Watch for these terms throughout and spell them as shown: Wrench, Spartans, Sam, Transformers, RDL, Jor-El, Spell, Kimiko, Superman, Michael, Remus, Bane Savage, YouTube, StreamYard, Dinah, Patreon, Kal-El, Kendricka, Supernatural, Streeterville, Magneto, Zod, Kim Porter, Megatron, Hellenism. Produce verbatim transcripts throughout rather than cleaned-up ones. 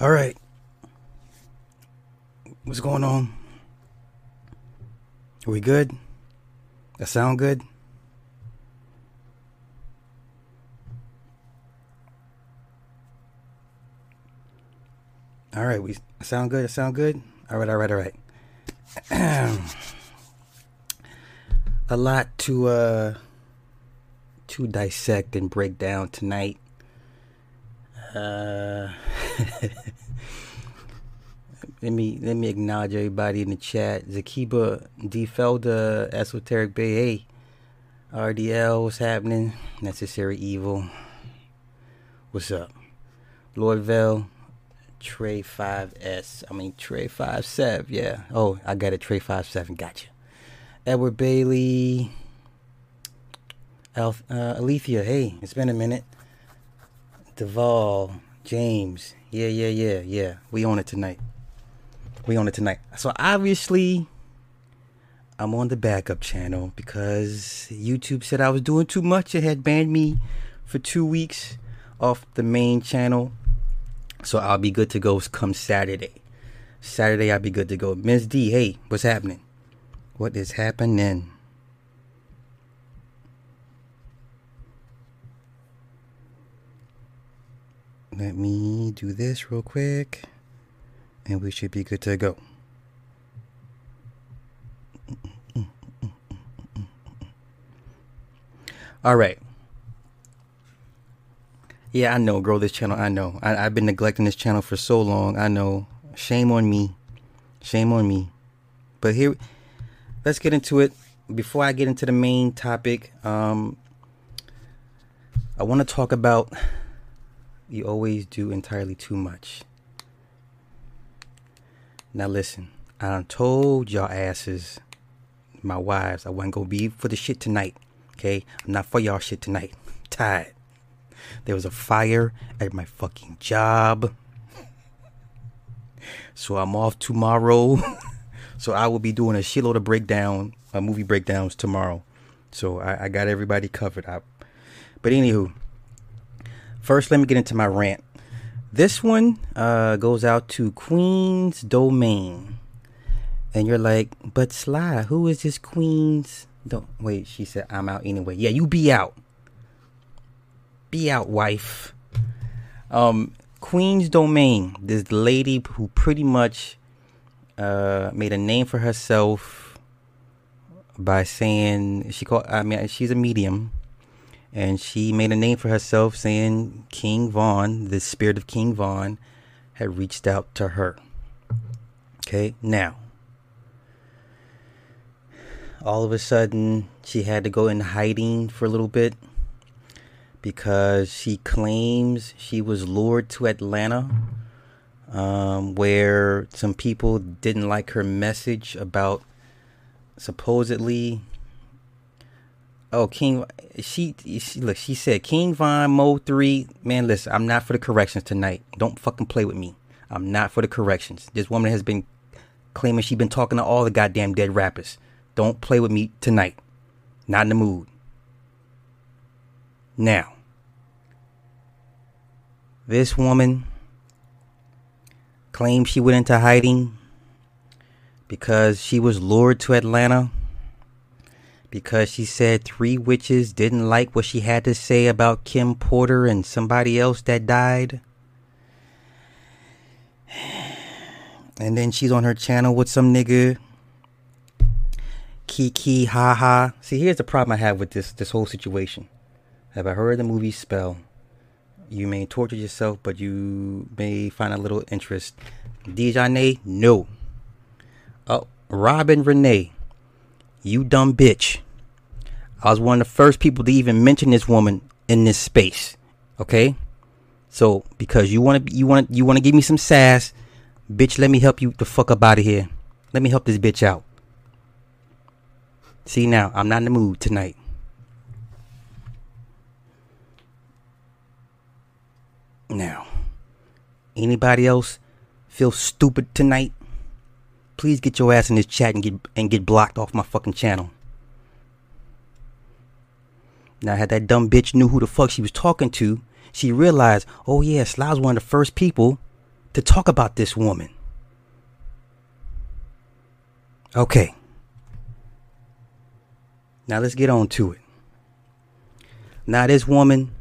All right. What's going on? Are we good? That sound good? All right. We sound good. It sound good. All right. All right. All right. A lot to uh to dissect and break down tonight. Uh, let me let me acknowledge everybody in the chat. Zakiba D. Felda, Esoteric Bay, R D L, what's happening? Necessary Evil, what's up? Lord Vell, Trey five S, I mean Trey five Sev, yeah. Oh, I got it, Trey five seven, gotcha. Edward Bailey, Alf, uh, Alethea, hey, it's been a minute. Duvall, James, yeah, yeah, yeah, yeah. We on it tonight. We on it tonight. So obviously, I'm on the backup channel because YouTube said I was doing too much. It had banned me for two weeks off the main channel. So I'll be good to go come Saturday. Saturday, I'll be good to go. Miss D, hey, what's happening? What is happening? Let me do this real quick, and we should be good to go. All right. Yeah, I know, grow this channel. I know. I, I've been neglecting this channel for so long. I know. Shame on me. Shame on me. But here, let's get into it. Before I get into the main topic, um, I want to talk about... You always do entirely too much. Now listen, I done told y'all asses, my wives, I wasn't gonna be for the shit tonight. Okay, I'm not for y'all shit tonight. I'm tired. There was a fire at my fucking job, so I'm off tomorrow. So I will be doing a shitload of breakdown, uh, movie breakdowns tomorrow. So I, I got everybody covered. I, but anywho. First, let me get into my rant. This one uh, goes out to Queen's Domain. And you're like, but Sly, who is this Queen's? Don't wait, she said, I'm out anyway. Yeah, you be out. Be out, wife. Um, Queen's Domain, this lady who pretty much uh, made a name for herself by saying, she called, I mean, she's a medium. And she made a name for herself saying King Von, the spirit of King Von, had reached out to her. Okay, now, all of a sudden, she had to go in hiding for a little bit because she claims she was lured to Atlanta, um, where some people didn't like her message about supposedly... Oh, King, she, she, look, she said, King Von Mo three, man, listen, I'm not for the corrections tonight. Don't fucking play with me. I'm not for the corrections. This woman has been claiming she's been talking to all the goddamn dead rappers. Don't play with me tonight. Not in the mood. Now, this woman claimed she went into hiding because she was lured to Atlanta. Because she said three witches didn't like what she had to say about Kim Porter and somebody else that died. And then she's on her channel with some nigga. Kiki, ha ha. See, here's the problem I have with this, this whole situation. Have I heard the movie Spell? You may torture yourself, but you may find a little interest. Dejanay, no. Oh, Robin Renee. You dumb bitch. I was one of the first people to even mention this woman in this space. Okay? So, because you want to you want you want to give me some sass, bitch, let me help you the fuck up out of here. Let me help this bitch out. See now, I'm not in the mood tonight. Now, anybody else feel stupid tonight? Please get your ass in this chat and get and get blocked off my fucking channel. Now, had that dumb bitch knew who the fuck she was talking to, she realized, oh yeah, Sly was one of the first people to talk about this woman. Okay. Now let's get on to it. Now this woman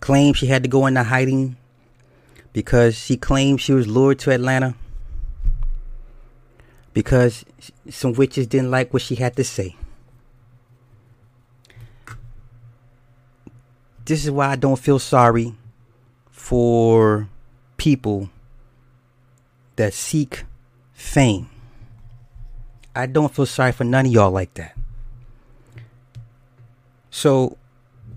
claimed she had to go into hiding because she claimed she was lured to Atlanta because some witches didn't like what she had to say. This is why I don't feel sorry for people that seek fame. I don't feel sorry for none of y'all like that. So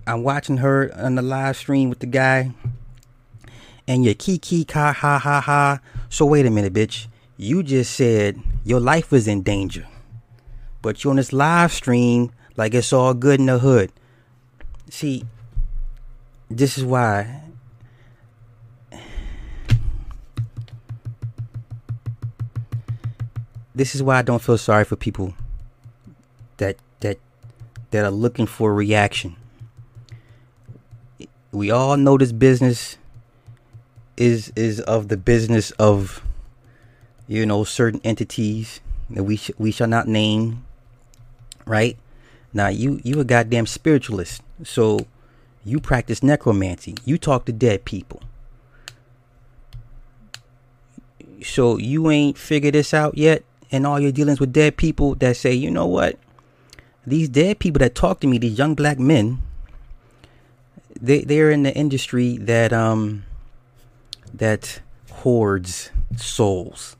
I'm watching her on the live stream with the guy, and you're kiki ka ha ha ha. So wait a minute, bitch. You just said your life was in danger, but you're on this live stream like it's all good in the hood. See, this is why This is why I don't feel sorry for people that that that are looking for a reaction. We all know this business is is of the business of, you know, certain entities that we sh- we shall not name, right? Now you you a goddamn spiritualist, so you practice necromancy. You talk to dead people. So you ain't figured this out yet? And all your dealings with dead people that say, you know what, these dead people that talk to me, these young black men, they, they're in the industry that um that hoards souls,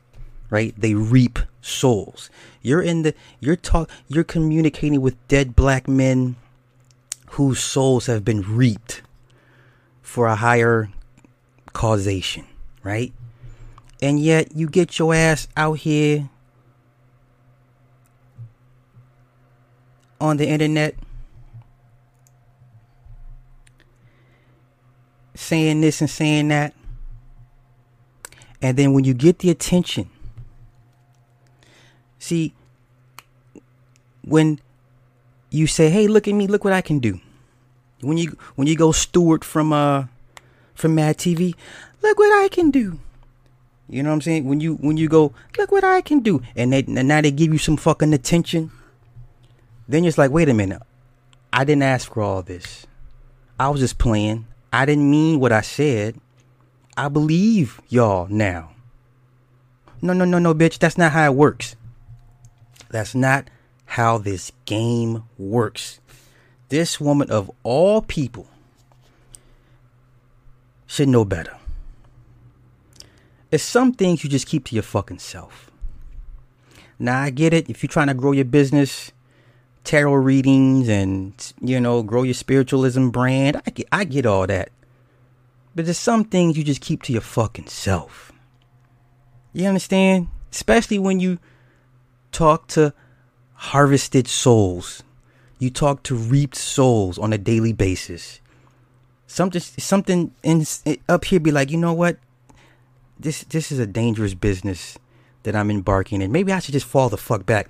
right? They reap souls. You're in the you're talk you're communicating with dead black men whose souls have been reaped for a higher causation, right? And yet you get your ass out here on the internet saying this and saying that, and then when you get the attention, see, when you say, hey, look at me, look what I can do, when you when you go Stewart from uh from Mad T V, look what I can do, you know what I'm saying, when you when you go look what I can do, and they and now they give you some fucking attention. Then you're just like, wait a minute, I didn't ask for all this. I was just playing. I didn't mean what I said. I believe y'all now. No, no, no, no, bitch. That's not how it works. That's not how this game works. This woman of all people should know better. There's some things you just keep to your fucking self. Now, I get it. If you're trying to grow your business, tarot readings, and, you know, grow your spiritualism brand, I get, I get all that. But there's some things you just keep to your fucking self. You understand? Especially when you talk to harvested souls, you talk to reaped souls on a daily basis. Something, something in, up here be like, you know what? This this is a dangerous business that I'm embarking in. Maybe I should just fall the fuck back.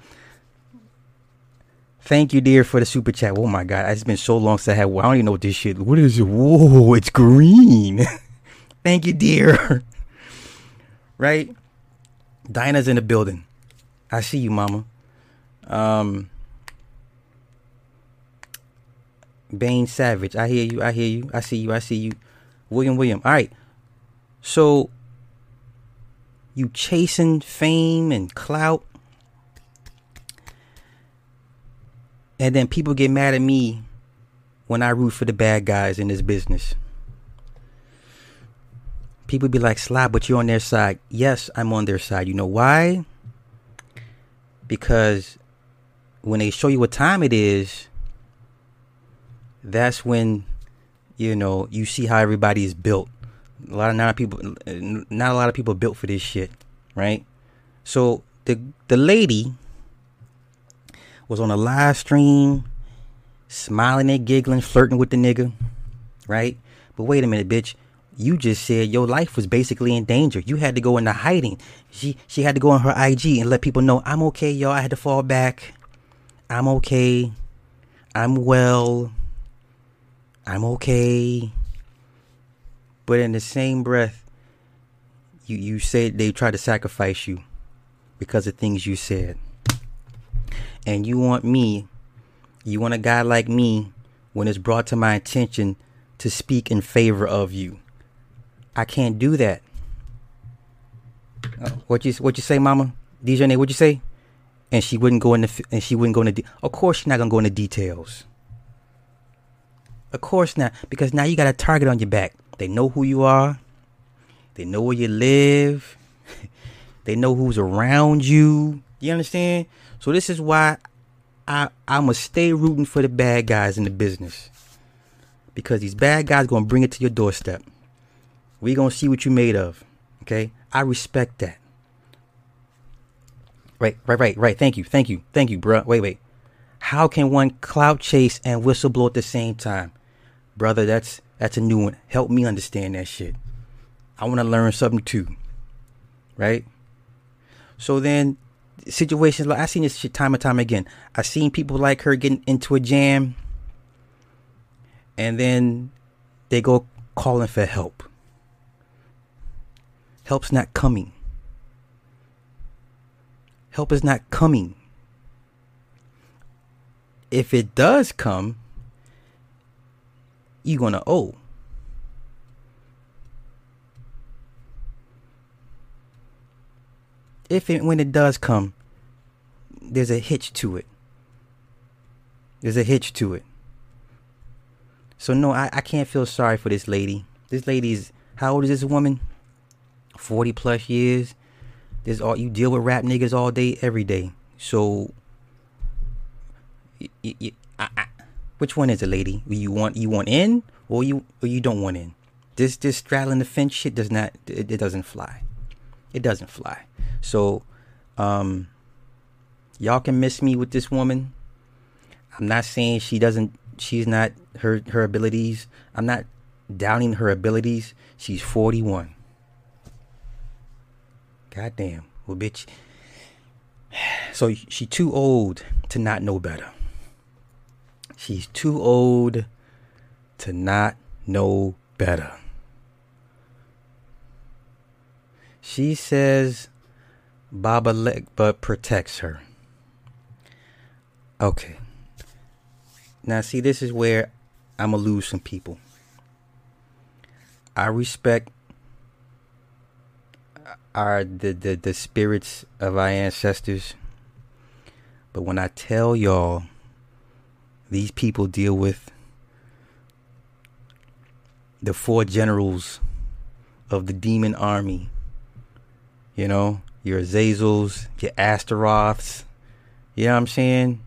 Thank you, dear, for the super chat. Oh, my God. It's been so long since I had one. I don't even know what this shit. What is it? Whoa, it's green. Thank you, dear. Right? Dinah's in the building. I see you, mama. Um, Bane Savage. I hear you. I hear you. I see you. I see you. William, William. All right. So, you chasing fame and clout. And then people get mad at me when I root for the bad guys in this business. People be like, Sly, but you're on their side. Yes, I'm on their side. You know why? Because when they show you what time it is, that's when, you know, you see how everybody is built. A lot of not people, not a lot of people are built for this shit, right? So the the lady was on a live stream, smiling and giggling, flirting with the nigga, right? But wait a minute, bitch. You just said your life was basically in danger. You had to go into hiding. She she had to go on her I G and let people know, I'm okay, y'all. I had to fall back. I'm okay. I'm well. I'm okay. But in the same breath, You, you said they tried to sacrifice you because of things you said. And you want me, you want a guy like me, when it's brought to my attention, to speak in favor of you. I can't do that. Uh, what you what you say, Mama? D J, what you say? And she wouldn't go into and she wouldn't go into. De- of course, she's not gonna go into details. Of course not, because now you got a target on your back. They know who you are. They know where you live. They know who's around you. You understand? So this is why I I'ma stay rooting for the bad guys in the business, because these bad guys gonna bring it to your doorstep. We gonna see what you made of. Okay, I respect that. Right, right, right, right. Thank you, thank you, thank you, bruh. Wait, wait. How can one clout chase and whistleblow at the same time, brother? That's that's a new one. Help me understand that shit. I want to learn something too, right? So then, situations like I seen this shit time and time again. I seen people like her getting into a jam, and then they go calling for help. Help's not coming. Help is not coming. If it does come, you're gonna owe. If and when it does come, there's a hitch to it. There's a hitch to it. So no, I, I can't feel sorry for this lady. This lady's, how old is this woman? forty plus years. This all you deal with rap niggas all day, every day. So, y- y- I, I, which one is it, lady? You want you want in, or you or you don't want in? This this straddling the fence shit does not. It, it doesn't fly. It doesn't fly. So, um, y'all can miss me with this woman. I'm not saying she doesn't. She's not her her abilities. I'm not downing her abilities. She's forty-one. God damn, well, bitch. So she too old to not know better. She's too old to not know better. She says Baba Legba protects her. Okay. Now, see, this is where I'm going to lose some people. I respect Are the, the, the spirits of our ancestors. But when I tell y'all, these people deal with the four generals of the demon army. You know, your Azazels, your Astaroths. You know what I'm saying?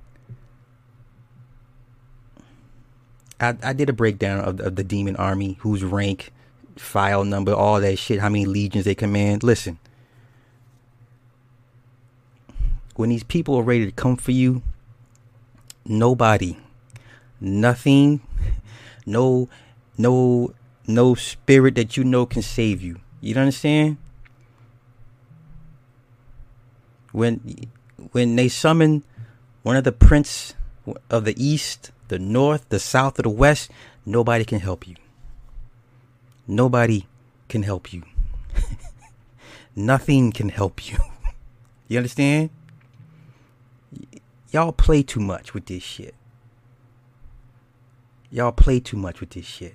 I, I did a breakdown of, of the demon army, whose rank, file number, all that shit, how many legions they command. Listen, when these people are ready to come for you, nobody, nothing, no no no spirit that you know can save you. You understand? When when they summon one of the prince of the east, the north, the south, or the west, nobody can help you. Nobody can help you. Nothing can help you. You understand? Y- y'all play too much with this shit. Y'all play too much with this shit.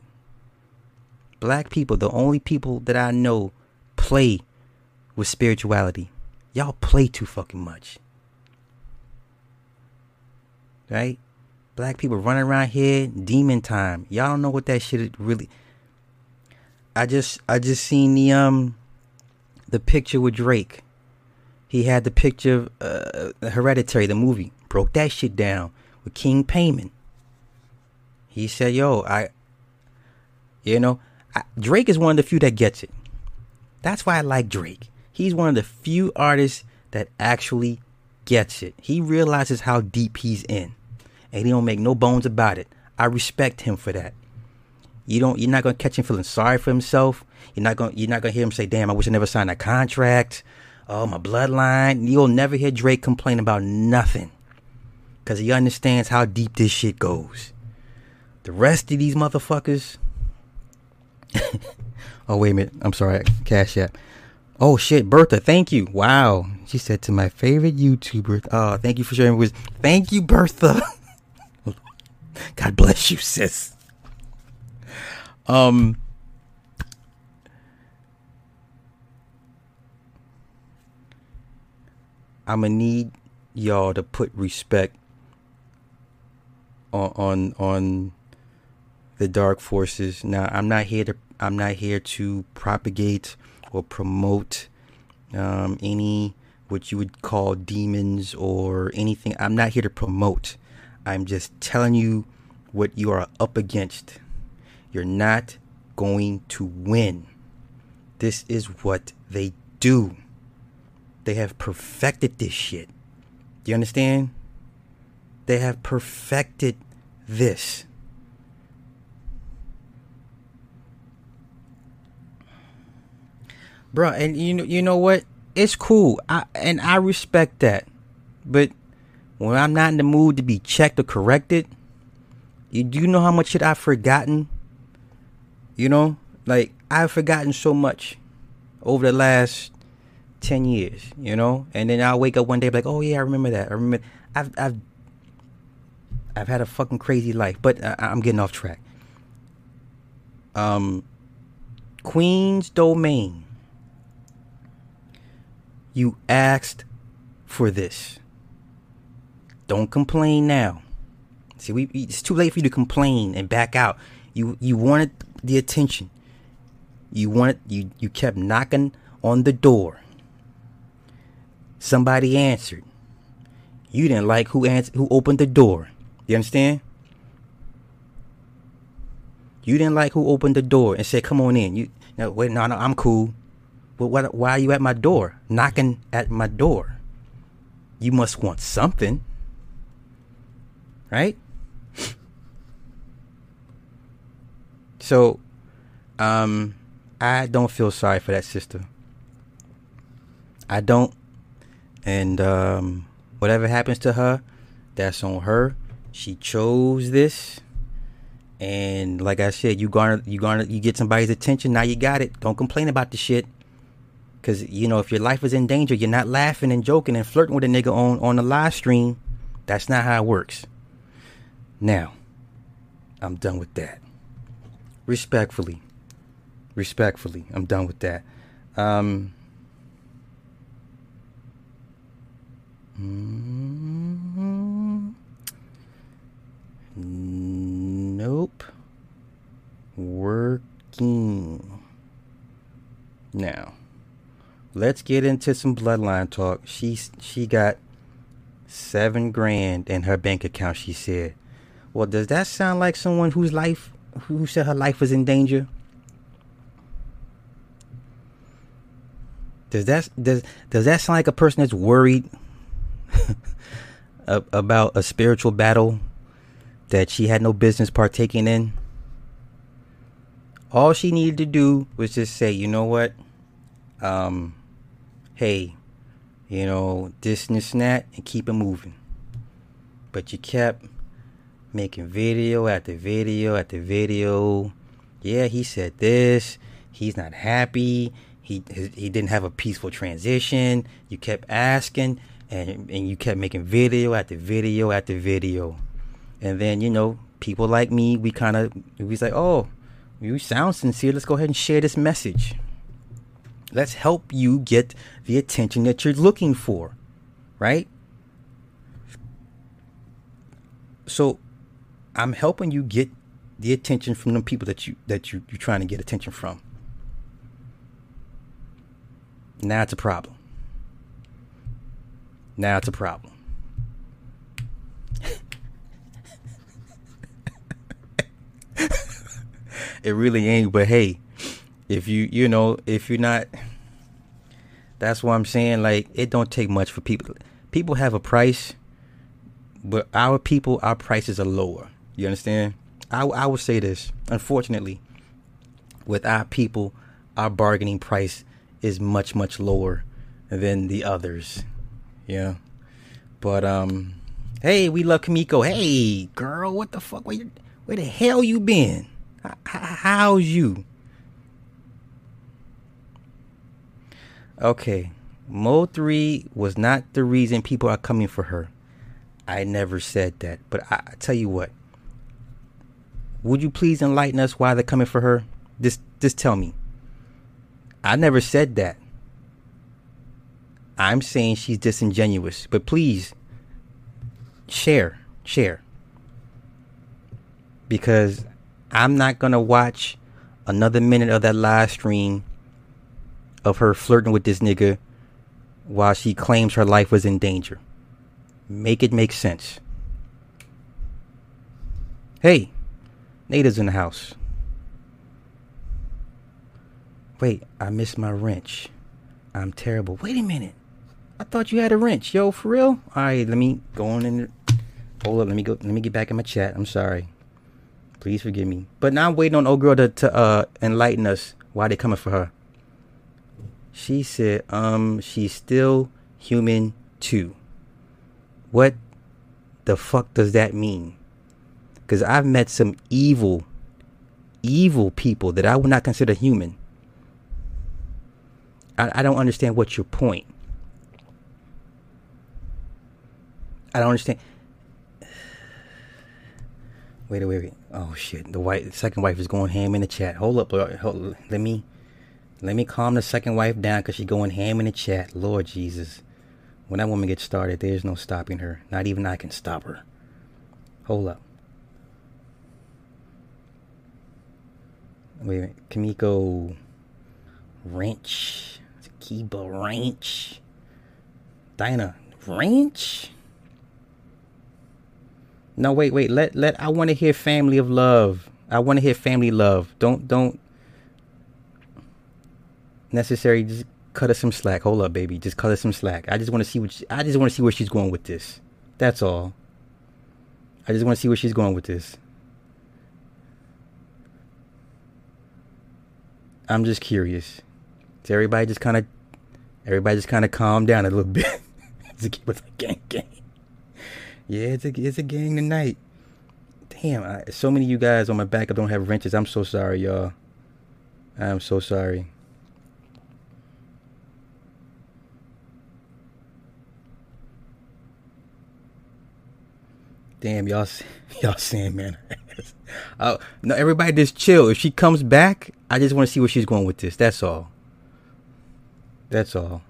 Black people, the only people that I know play with spirituality. Y'all play too fucking much. Right? Black people running around here, demon time. Y'all don't know what that shit is really... I just I just seen the um the picture with Drake. He had the picture of uh, Hereditary, the movie. Broke that shit down with King Payman. He said, yo, I, you know, I, Drake is one of the few that gets it. That's why I like Drake. He's one of the few artists that actually gets it. He realizes how deep he's in, and he don't make no bones about it. I respect him for that. You don't. You're not gonna catch him feeling sorry for himself. You're not gonna. You're not gonna hear him say, "Damn, I wish I never signed that contract." Oh, my bloodline. You'll never hear Drake complain about nothing, cause he understands how deep this shit goes. The rest of these motherfuckers. Oh wait a minute. I'm sorry. Cash App. Oh shit, Bertha, thank you. Wow. She said to my favorite YouTuber. Oh, thank you for sharing with. Thank you, Bertha. God bless you, sis. Um I'ma need y'all to put respect on on on the dark forces. Now I'm not here to I'm not here to propagate or promote um, any what you would call demons or anything. I'm not here to promote. I'm just telling you what you are up against. You're not going to win. This is what they do. They have perfected this shit. Do you understand? They have perfected this. Bro, and you know, you know what? It's cool. I and I respect that. But when I'm not in the mood to be checked or corrected, you do you know how much shit I've forgotten? You know? Like, I've forgotten so much over the last ten years, you know? And then I'll wake up one day and be like, oh yeah, I remember that. I remember I've I've I've had a fucking crazy life, but I, I'm getting off track. Um Queen's Domain. You asked for this. Don't complain now. See, we, it's too late for you to complain and back out. You you wanted the attention. You wanted you you kept knocking on the door. Somebody answered. You didn't like who answered, who opened the door. You understand? You didn't like who opened the door and said, "Come on in." You no wait no no I'm cool. Well, what, why are you at my door? Knocking at my door. You must want something. Right? So, um, I don't feel sorry for that sister. I don't. And um, whatever happens to her, that's on her. She chose this. And like I said, you garner, you garner, you get somebody's attention. Now you got it. Don't complain about the shit. Because, you know, if your life is in danger, you're not laughing and joking and flirting with a nigga on, on the live stream. That's not how it works. Now, I'm done with that. Respectfully. Respectfully, I'm done with that. Um, mm, nope. Working. Now. Let's get into some bloodline talk. She she got seven grand in her bank account, she said. Well, does that sound like someone whose life, who said her life was in danger? Does that does does that sound like a person that's worried about a spiritual battle that she had no business partaking in? All she needed to do was just say, you know what? Um. Hey, you know, this and this and that, and keep it moving. But you kept making video after video after video. Yeah, he said this. He's not happy. He he didn't have a peaceful transition. You kept asking, and and you kept making video after video after video. And then, you know, people like me, we kind of we was like, oh, you sound sincere. Let's go ahead and share this message. Let's help you get the attention that you're looking for, right? So I'm helping you get the attention from the people that you that you, you're trying to get attention from. Now it's a problem. Now it's a problem. It really ain't, but hey. If you, you know, if you're not, that's what I'm saying. Like, it don't take much for people. People have a price, but our people, our prices are lower. You understand? I, I would say this. Unfortunately, with our people, our bargaining price is much, much lower than the others. Yeah. But, um, hey, we love Kamiko. Hey, girl, what the fuck? Where, where the hell you been? How's you? Okay, Mole three was not the reason people are coming for her. I never said that. But I, I tell you what. Would you please enlighten us why they're coming for her? Just, just tell me. I never said that. I'm saying she's disingenuous. But please, share. Share. Because I'm not going to watch another minute of that live stream of her flirting with this nigga while she claims her life was in danger. Make it make sense. Hey, Nada's in the house. Wait, I missed my wrench. I'm terrible. Wait a minute. I thought you had a wrench. Yo, for real? Alright, let me go on in there. Hold up, let me go let me get back in my chat. I'm sorry. Please forgive me. But now I'm waiting on old girl to, to uh enlighten us why they coming for her. She said, um, she's still human too. What the fuck does that mean? Because I've met some evil, evil people that I would not consider human. I, I don't understand what's your point. I don't understand. Wait, wait, wait. Oh, shit. The, wife, the second wife is going ham in the chat. Hold up. Hold, let me... Let me calm the second wife down because she's going ham in the chat. Lord Jesus. When that woman gets started, there's no stopping her. Not even I can stop her. Hold up. Wait a minute. Kimiko Wrench. Zakiba Wrench. Dinah Wrench? No, wait, wait. Let, let, I want to hear family of love. I want to hear family love. Don't, don't. Necessary, just cut us some slack. Hold up, baby. Just cut us some slack. I just want to see what she, I just want to see where she's going with this. That's all. I just want to see where she's going with this. I'm just curious. So everybody just kind of, everybody just kind of calm down a little bit. It's a gang, gang. Yeah, it's a it's a gang tonight. Damn, I, so many of you guys on my backup don't have wrenches. I'm so sorry, y'all. I'm so sorry. Damn, y'all, y'all saying, man. uh, no, everybody just chill. If she comes back, I just want to see where she's going with this. That's all. That's all.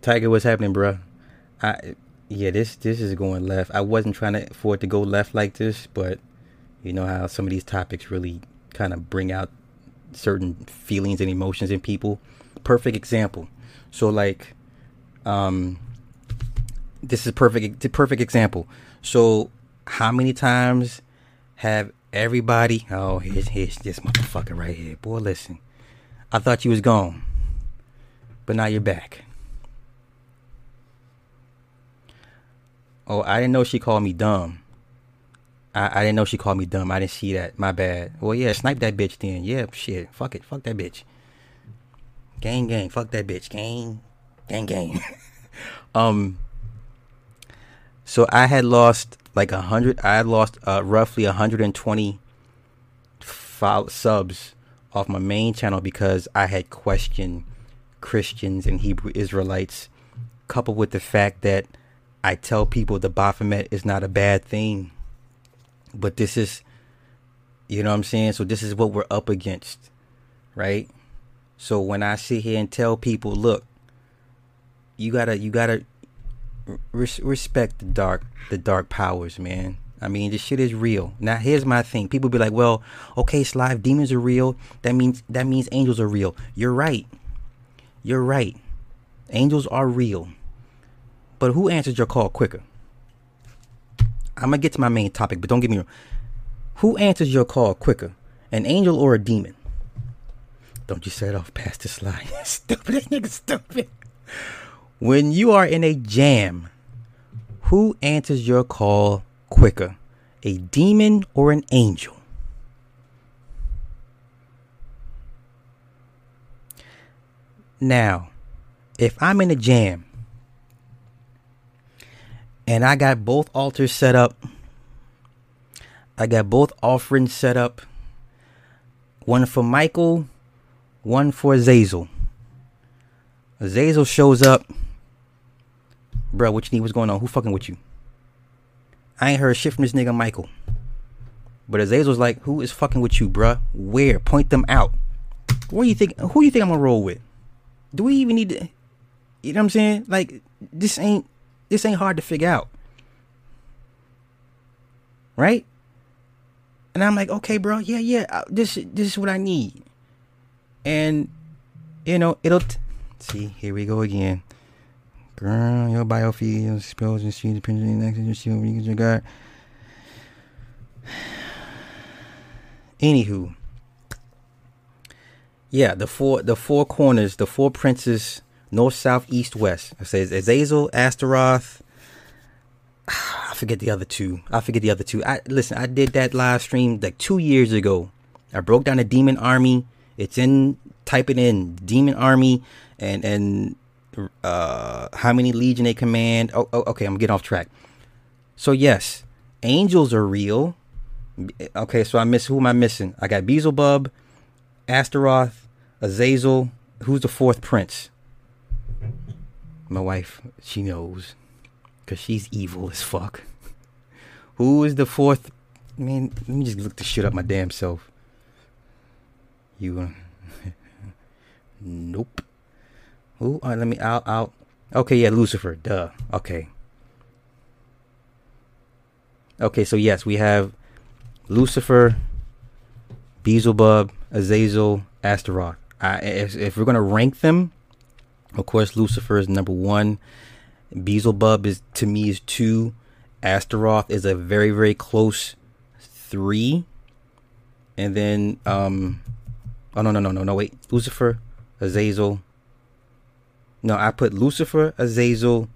Tiger, what's happening, bro? I, yeah, this this is going left. I wasn't trying to, for it to go left like this, but you know how some of these topics really kind of bring out certain feelings and emotions in people. Perfect example. So like um this is perfect the perfect example. So how many times have everybody oh here's here's this motherfucker right here. Boy, listen. I thought you was gone. But now you're back. Oh, I didn't know she called me dumb. I, I didn't know she called me dumb. I didn't see that. My bad. Well yeah, snipe that bitch then. Yeah, shit. Fuck it. Fuck that bitch. Gang, gang, fuck that bitch, gang, gang, gang. um, so I had lost like a hundred. I had lost uh, roughly one hundred twenty fo- subs off my main channel because I had questioned Christians and Hebrew Israelites, coupled with the fact that I tell people the Baphomet is not a bad thing, but this is, you know what I'm saying. So this is what we're up against, right? So when I sit here and tell people, look, you gotta, you gotta res- respect the dark, the dark powers, man. I mean, this shit is real. Now, here's my thing. People be like, well, okay, Slive, demons are real. That means, that means angels are real. You're right. You're right. Angels are real. But who answered your call quicker? I'm gonna get to my main topic, but don't get me wrong. Who answers your call quicker, an angel or a demon? Don't you set it off past this line. Stupid, that nigga stupid. When you are in a jam, who answers your call quicker? A demon or an angel? Now, if I'm in a jam and I got both altars set up, I got both offerings set up. One for Michael, one for Azazel. Azazel shows up. Bro, what you need? What's going on? Who fucking with you? I ain't heard shit from this nigga Michael. But Azazel's like, who is fucking with you, bruh? Where? Point them out. What do you think? Who do you think I'm gonna roll with? Do we even need to? You know what I'm saying? Like, this ain't this ain't hard to figure out, right? And I'm like, okay, bro, yeah, yeah. I, this this is what I need. And you know, it'll t- see. Here we go again. Girl, your biofield spells and street depends on the next and shield you your guard. Anywho, yeah, the four the four corners, the four princes, north, south, east, west. It says Azazel, Astaroth. I forget the other two. I forget the other two. I listen. I did that live stream like two years ago. I broke down a demon army. It's in. Type it in, demon army, and and uh, how many legion they command. Oh, oh, okay. I'm getting off track. So yes, angels are real. Okay, so I miss who am I missing? I got Beelzebub, Astaroth, Azazel. Who's the fourth prince? My wife, she knows, cause she's evil as fuck. Who is the fourth? Man, let me just look this shit up my damn self. You, uh, nope. Who? All right, let me out. Out. Okay, yeah, Lucifer. Duh. Okay. Okay, so yes, we have Lucifer, Beelzebub, Azazel, Astaroth. I, if, if we're going to rank them, of course, Lucifer is number one. Beelzebub is, to me, is two. Astaroth is a very, very close three. And then, um, oh, no, no, no, no, no, wait. Lucifer, Azazel. No, I put Lucifer, Azazel,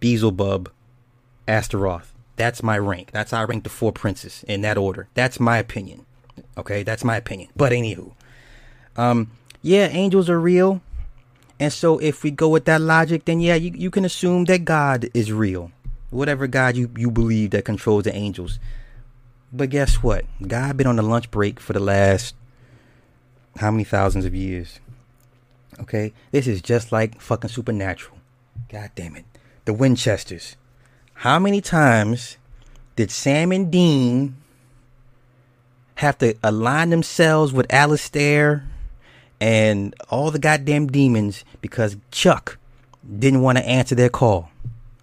Beelzebub, Astaroth. That's my rank. That's how I rank the four princes in that order. That's my opinion. Okay, that's my opinion. But anywho, um, yeah, angels are real, and so if we go with that logic, then yeah, you, you can assume that God is real, whatever God you, you believe that controls the angels. But guess what? God been on the lunch break for the last how many thousands of years? Okay, this is just like fucking Supernatural. God damn it, the Winchesters. How many times did Sam and Dean have to align themselves with Alistair and all the goddamn demons because Chuck didn't want to answer their call,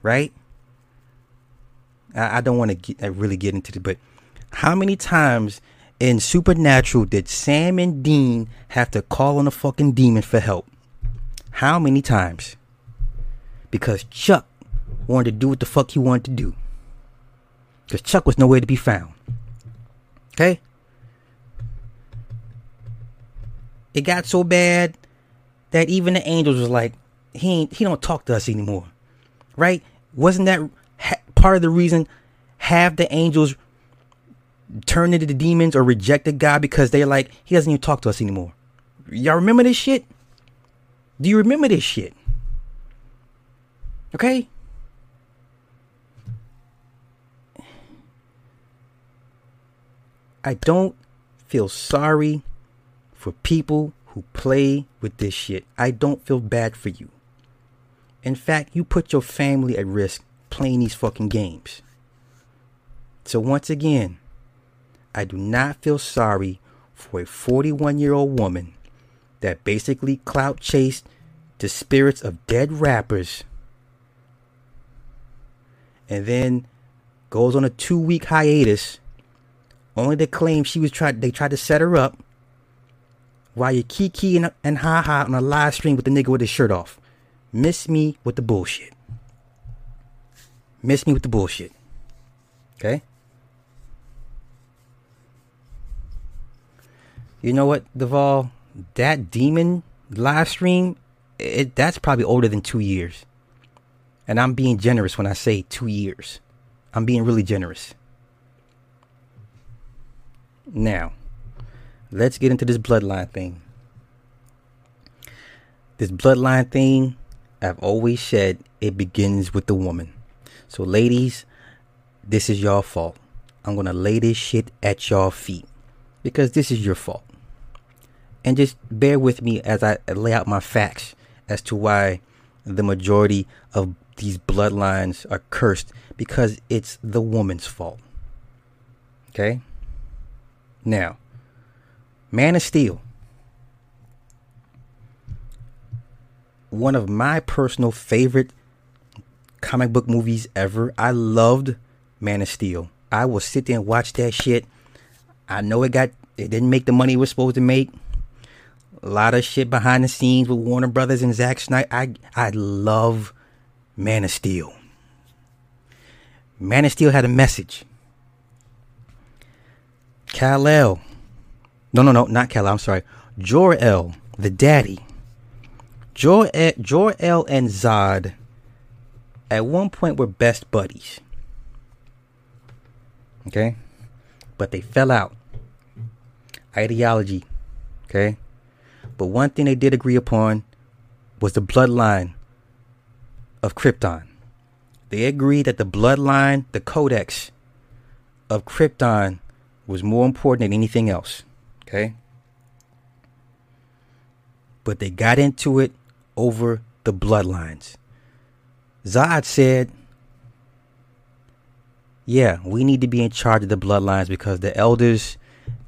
right? I, I don't want to really get into it, but how many times in Supernatural did Sam and Dean have to call on a fucking demon for help? How many times? Because Chuck wanted to do what the fuck he wanted to do, because Chuck was nowhere to be found. Okay, it got so bad that even the angels was like, he ain't, he don't talk to us anymore, right? Wasn't that ha- part of the reason half the angels turned into the demons or rejected God, because they're like, he doesn't even talk to us anymore? Y'all remember this shit? Do you remember this shit? Okay. I don't feel sorry for people who play with this shit. I don't feel bad for you. In fact, you put your family at risk playing these fucking games. So once again, I do not feel sorry for a forty-one-year-old woman that basically clout chased the spirits of dead rappers and then goes on a two-week hiatus only to claim she was tried. They tried to set her up while you kiki and, and ha ha on a live stream with the nigga with his shirt off. Miss me with the bullshit. Miss me with the bullshit. Okay. You know what, Duvall? That demon live stream, it, that's probably older than two years. And I'm being generous when I say two years. I'm being really generous. Now, let's get into this bloodline thing. This bloodline thing, I've always said, it begins with the woman. So ladies, this is y'all fault. I'm gonna lay this shit at y'all feet, because this is your fault. And just bear with me as I lay out my facts as to why the majority of these bloodlines are cursed, because it's the woman's fault. Okay? Now, Man of Steel. One of my personal favorite comic book movies ever. I loved Man of Steel. I will sit there and watch that shit. I know it got, it didn't make the money it was supposed to make. A lot of shit behind the scenes with Warner Brothers and Zack Snyder. I, I love Man of Steel. Man of Steel had a message. Kal-El. No, no, no, not Kal-El. I'm sorry. Jor-El, the daddy. Jor-El, Jor-El and Zod at one point were best buddies. Okay? But they fell out. Ideology. Okay? But one thing they did agree upon was the bloodline of Krypton. They agreed that the bloodline, the Codex of Krypton, was more important than anything else. Okay? But they got into it over the bloodlines. Zod said, yeah, we need to be in charge of the bloodlines because the elders,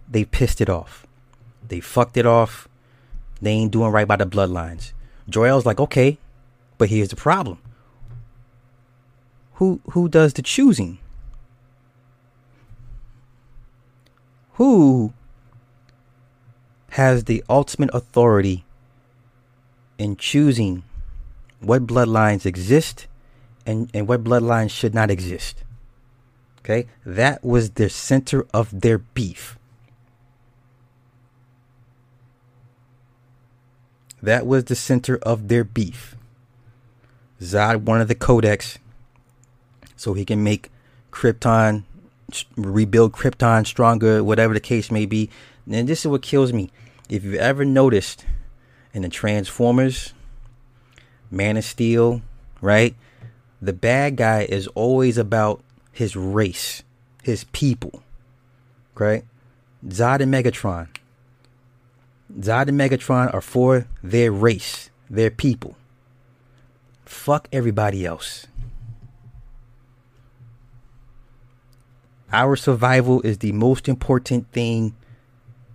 they pissed it off. They fucked it off. They ain't doing right by the bloodlines. Jor-El's like, okay, but here's the problem. Who who does the choosing? Who has the ultimate authority in choosing what bloodlines exist and, and what bloodlines should not exist? Okay, that was the center of their beef. That was the center of their beef. Zod wanted the Codex so he can make Krypton, rebuild Krypton stronger, whatever the case may be. And this is what kills me. If you've ever noticed in the Transformers, Man of Steel, right? The bad guy is always about his race, his people, right? Zod and Megatron. Zod and Megatron are for their race, their people. Fuck everybody else. Our survival is the most important thing.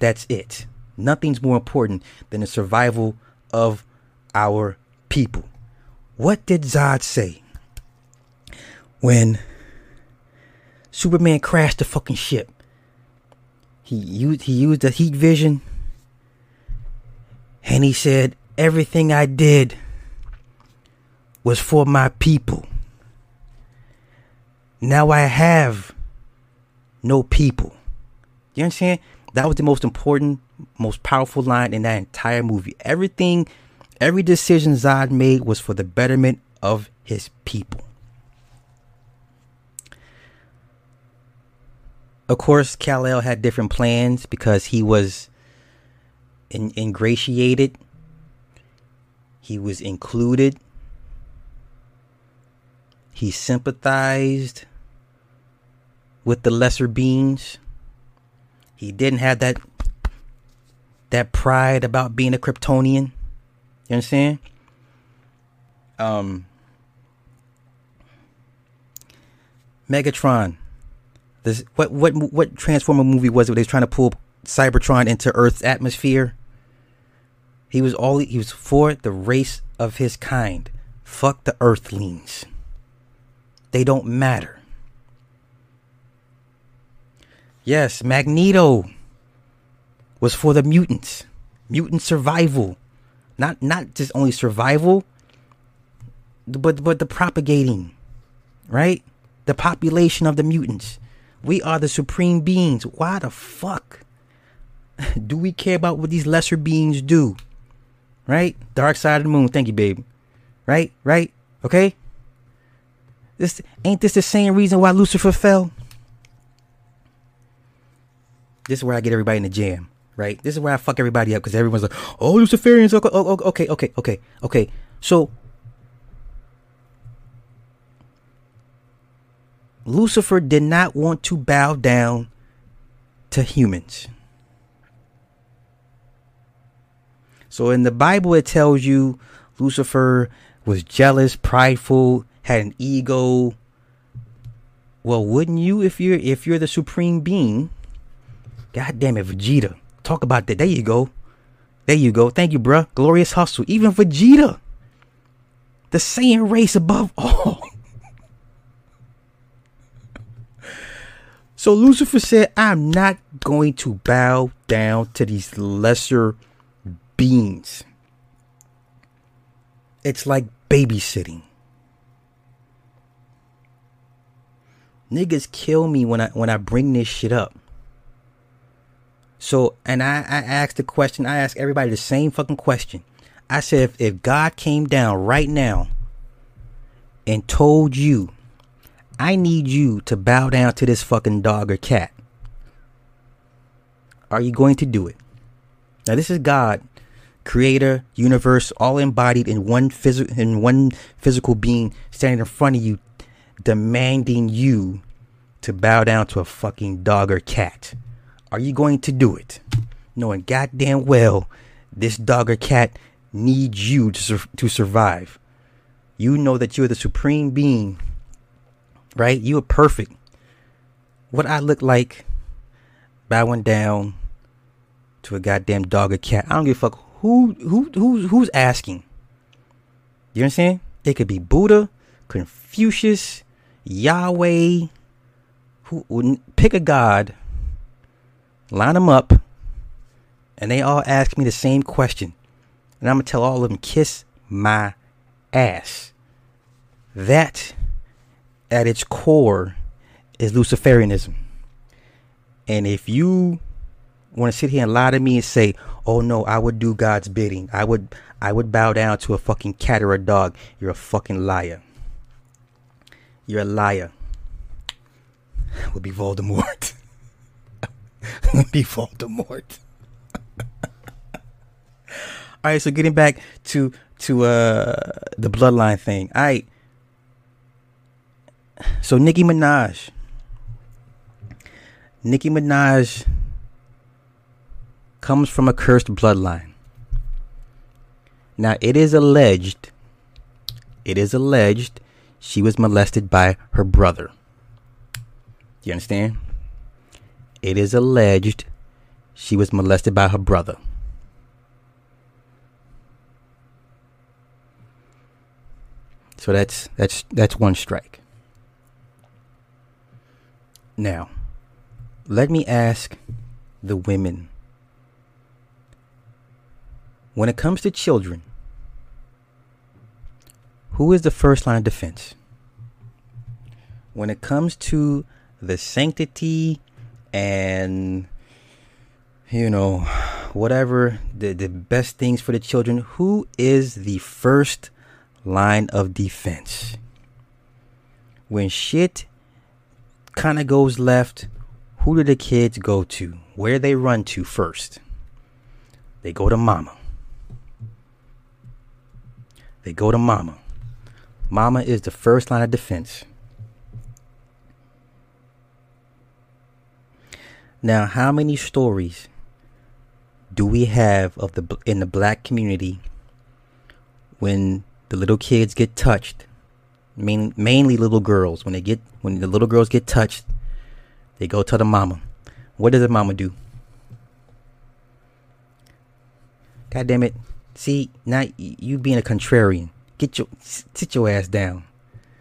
That's it. Nothing's more important than the survival of our people. What did Zod say when Superman crashed the fucking ship? He used, he used the heat vision. And he said, everything I did was for my people. Now I have no people. You understand? That was the most important, most powerful line in that entire movie. Everything, every decision Zod made was for the betterment of his people. Of course, Kal-El had different plans because he was In, ingratiated, he was included, he sympathized with the lesser beings. He didn't have that that pride about being a Kryptonian. You understand? Um, Megatron. This what what what Transformer movie was it? Where they was trying to pull Cybertron into Earth's atmosphere. He was all he was for the race of his kind. Fuck the Earthlings. They don't matter. Yes, Magneto was for the mutants. Mutant survival. Not not just only survival, but but the propagating, right? The population of the mutants. We are the supreme beings. Why the fuck do we care about what these lesser beings do? Right? Dark Side of the Moon. Thank you, baby. Right? Right? Okay? This ain't this the same reason why Lucifer fell? This is where I get everybody in the jam. Right? This is where I fuck everybody up because everyone's like, oh, Luciferians. Okay, okay, okay, okay, okay. So, Lucifer did not want to bow down to humans. So in the Bible, it tells you Lucifer was jealous, prideful, had an ego. Well, wouldn't you if you're if you're the supreme being? God damn it, Vegeta. Talk about that. There you go. There you go. Thank you, bruh. Glorious hustle. Even Vegeta, the Saiyan race above all. So Lucifer said, I'm not going to bow down to these lesser beings. It's like babysitting. Niggas kill me when I when I bring this shit up. So, and I, I asked the question, I asked everybody the same fucking question. I said, if, if God came down right now and told you, I need you to bow down to this fucking dog or cat, are you going to do it? Now, this is God, creator, universe, all embodied in one, phys- in one physical being standing in front of you, demanding you to bow down to a fucking dog or cat. Are you going to do it? Knowing goddamn well this dog or cat needs you to sur- to survive. You know that you're the supreme being, right? You are perfect. What I look like bowing down to a goddamn dog or cat. I don't give a fuck who who who who's asking. You understand? It could be Buddha, Confucius, Yahweh. Who wouldn't pick a god? Line them up, and they all ask me the same question, and I'm going to tell all of them, kiss my ass. That, at its core, is Luciferianism. And if you want to sit here and lie to me and say, oh no, I would do God's bidding, I would, I would bow down to a fucking cat or a dog, you're a fucking liar. You're a liar. It would be Voldemort. Be Voldemort. Alright, so getting back to to uh, the bloodline thing. Alright. So Nicki Minaj. Nicki Minaj comes from a cursed bloodline. Now it is alleged, it is alleged she was molested by her brother. You understand? It is alleged she was molested by her brother. So that's that's that's one strike. Now, let me ask the women. When it comes to children, who is the first line of defense? When it comes to the sanctity and, you know, whatever the, the best things for the children, who is the first line of defense? When shit kind of goes left, who do the kids go to? Where they run to first? They go to mama. They go to mama. Mama is the first line of defense. Now, how many stories do we have of the in the black community when the little kids get touched, main, mainly little girls, when they get when the little girls get touched, they go to the mama. What does the mama do? God damn it. See, now you being a contrarian. Get your sit your ass down.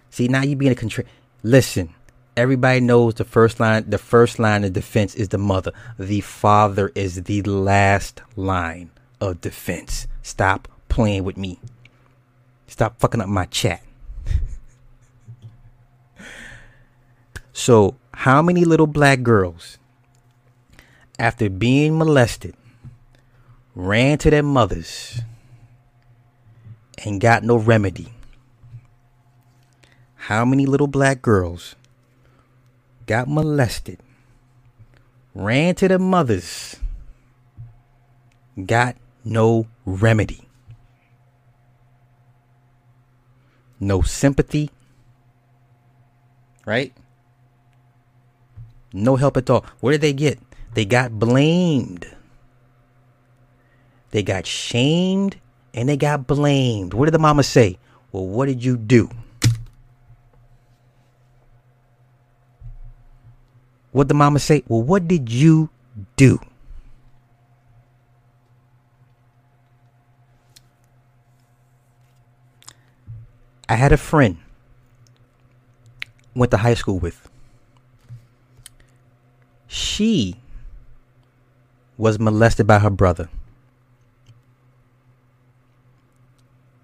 See, now you being a contrarian. Listen. Everybody knows the first line, the first line of defense is the mother. The father is the last line of defense. Stop playing with me. Stop fucking up my chat. So, how many little black girls, after being molested, ran to their mothers and got no remedy? How many little black girls got molested, ran to the mothers, got no remedy, no sympathy, right? No help at all. What did they get? They got blamed. They got shamed and they got blamed. What did the mama say? Well, what did you do? What did the mama say? Well, what did you do? I had a friend, went to high school with. She was molested by her brother.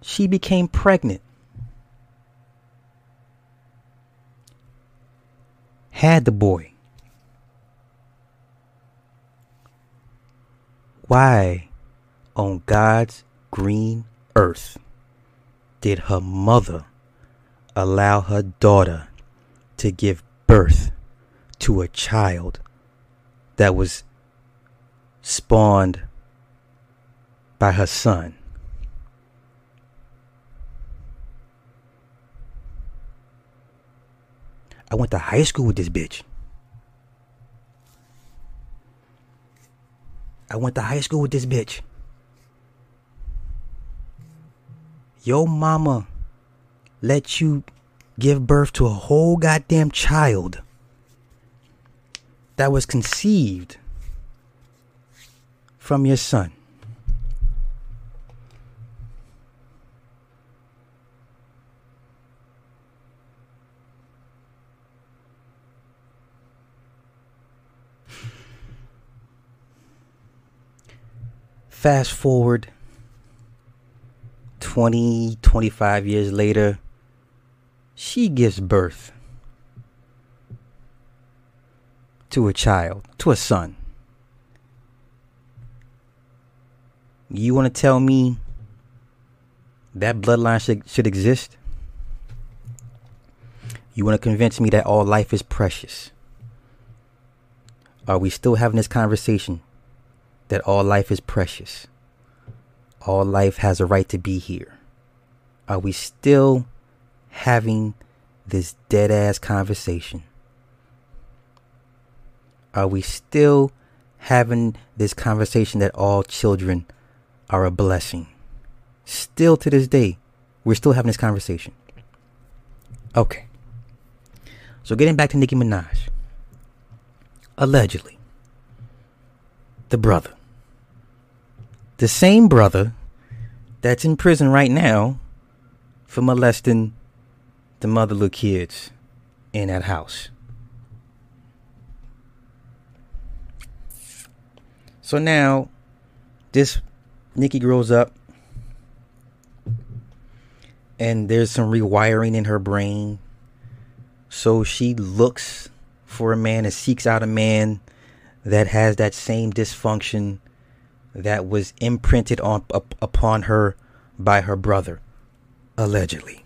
She became pregnant. Had the boy. Why on God's green earth did her mother allow her daughter to give birth to a child that was spawned by her son? I went to high school with this bitch. I went to high school with this bitch. Your mama let you give birth to a whole goddamn child that was conceived from your son. Fast forward twenty, twenty-five years later, she gives birth to a child, to a son. You want to tell me that bloodline should, should exist? You want to convince me that all life is precious? Are we still having this conversation? That all life is precious. All life has a right to be here. Are we still having this dead ass conversation? Are we still having this conversation that all children are a blessing? Still to this day, we're still having this conversation. Okay. So getting back to Nicki Minaj. Allegedly. The brother. The same brother that's in prison right now for molesting the motherless kids in that house. So now this Nikki grows up and there's some rewiring in her brain. So she looks for a man and seeks out a man that has that same dysfunction that was imprinted on up, upon her by her brother, allegedly.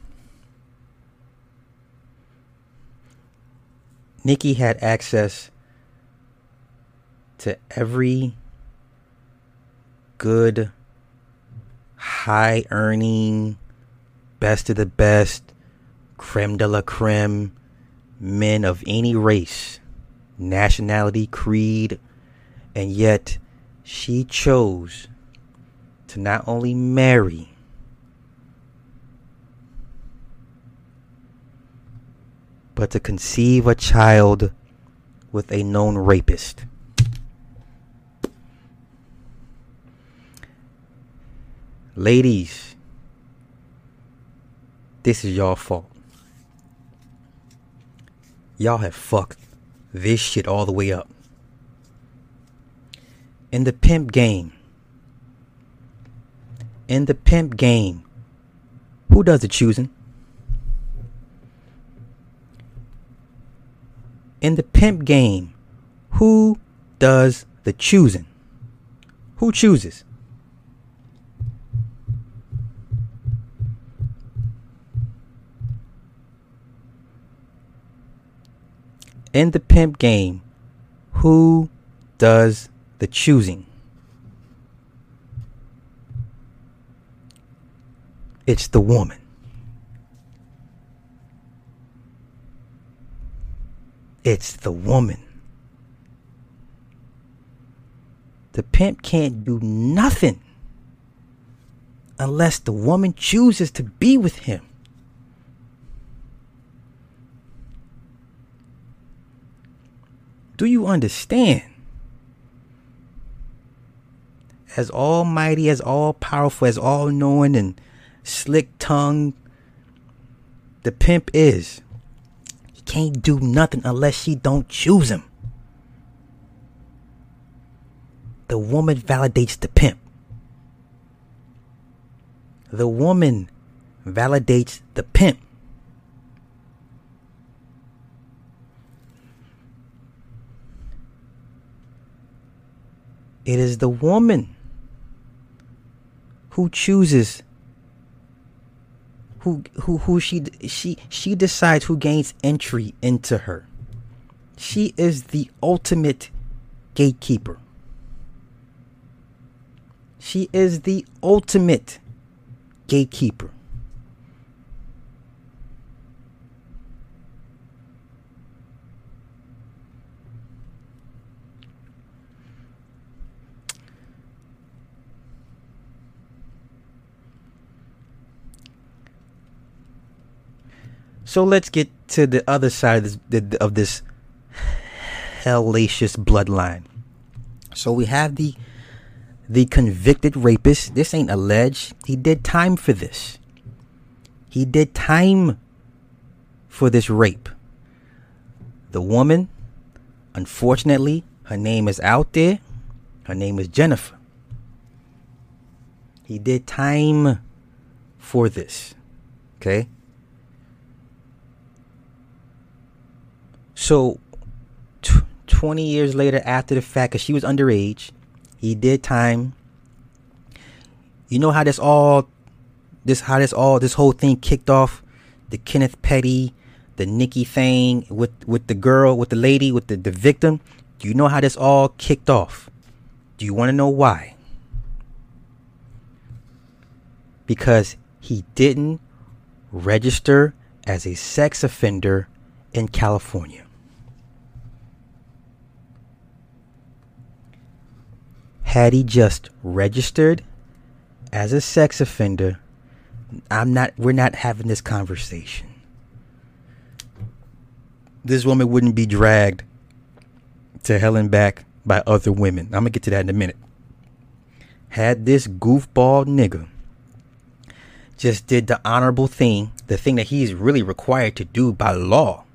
Nikki had access to every good, high-earning, best of the best, creme de la creme men of any race, nationality, creed, and yet she chose to not only marry but to conceive a child with a known rapist. Ladies, this is y'all fault. Y'all have fucked this shit all the way up. In the pimp game. In the pimp game. Who does the choosing? In the pimp game. Who does the choosing? Who chooses? In the pimp game, who does the choosing? It's the woman. It's the woman. The pimp can't do nothing unless the woman chooses to be with him. Do you understand? As almighty, as all powerful, as all knowing and slick tongued the pimp is, he can't do nothing unless she don't choose him. The woman validates the pimp. The woman validates the pimp. It is the woman who chooses who who who she she she decides who gains entry into her. She is the ultimate gatekeeper. She is the ultimate gatekeeper. So let's get to the other side of this, of this hellacious bloodline. So we have the The convicted rapist. This ain't alleged. He did time for this. He did time for this rape. The woman, unfortunately, her name is out there. Her name is Jennifer. He did time for this. Okay? So, t- twenty years later after the fact, because she was underage, he did time. You know how this all, this how this all, this whole thing kicked off, the Kenneth Petty, the Nicki thing with with the girl, with the lady, with the, the victim. Do you know how this all kicked off? Do you want to know why? Because he didn't register as a sex offender in California. Had he just registered as a sex offender, I'm not, we're not having this conversation. This woman wouldn't be dragged to hell and back by other women. I'm going to get to that in a minute. Had this goofball nigga just did the honorable thing, the thing that he's really required to do by law,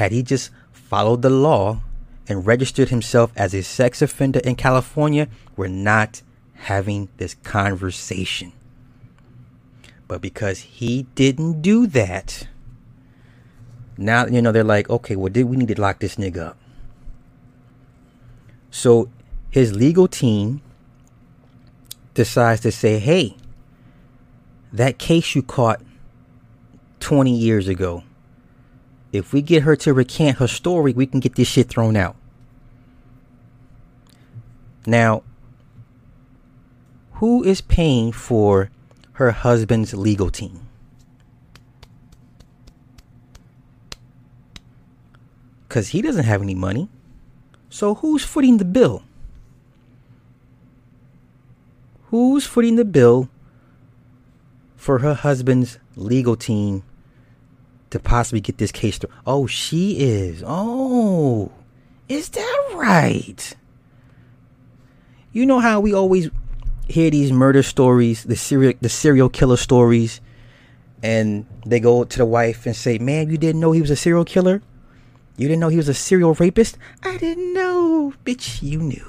had he just followed the law and registered himself as a sex offender in California, we're not having this conversation. But because he didn't do that, now, you know, they're like, okay, well, we need to lock this nigga up. So his legal team decides to say, hey, that case you caught twenty years ago, if we get her to recant her story, we can get this shit thrown out. Now, who is paying for her husband's legal team? Because he doesn't have any money. So who's footing the bill? Who's footing the bill for her husband's legal team to possibly get this case through? Oh, she is. Oh, is that right? You know how we always hear these murder stories, the serial, the serial killer stories, and they go to the wife and say, "Man, you didn't know he was a serial killer? You didn't know he was a serial rapist?" I didn't know. Bitch, you knew.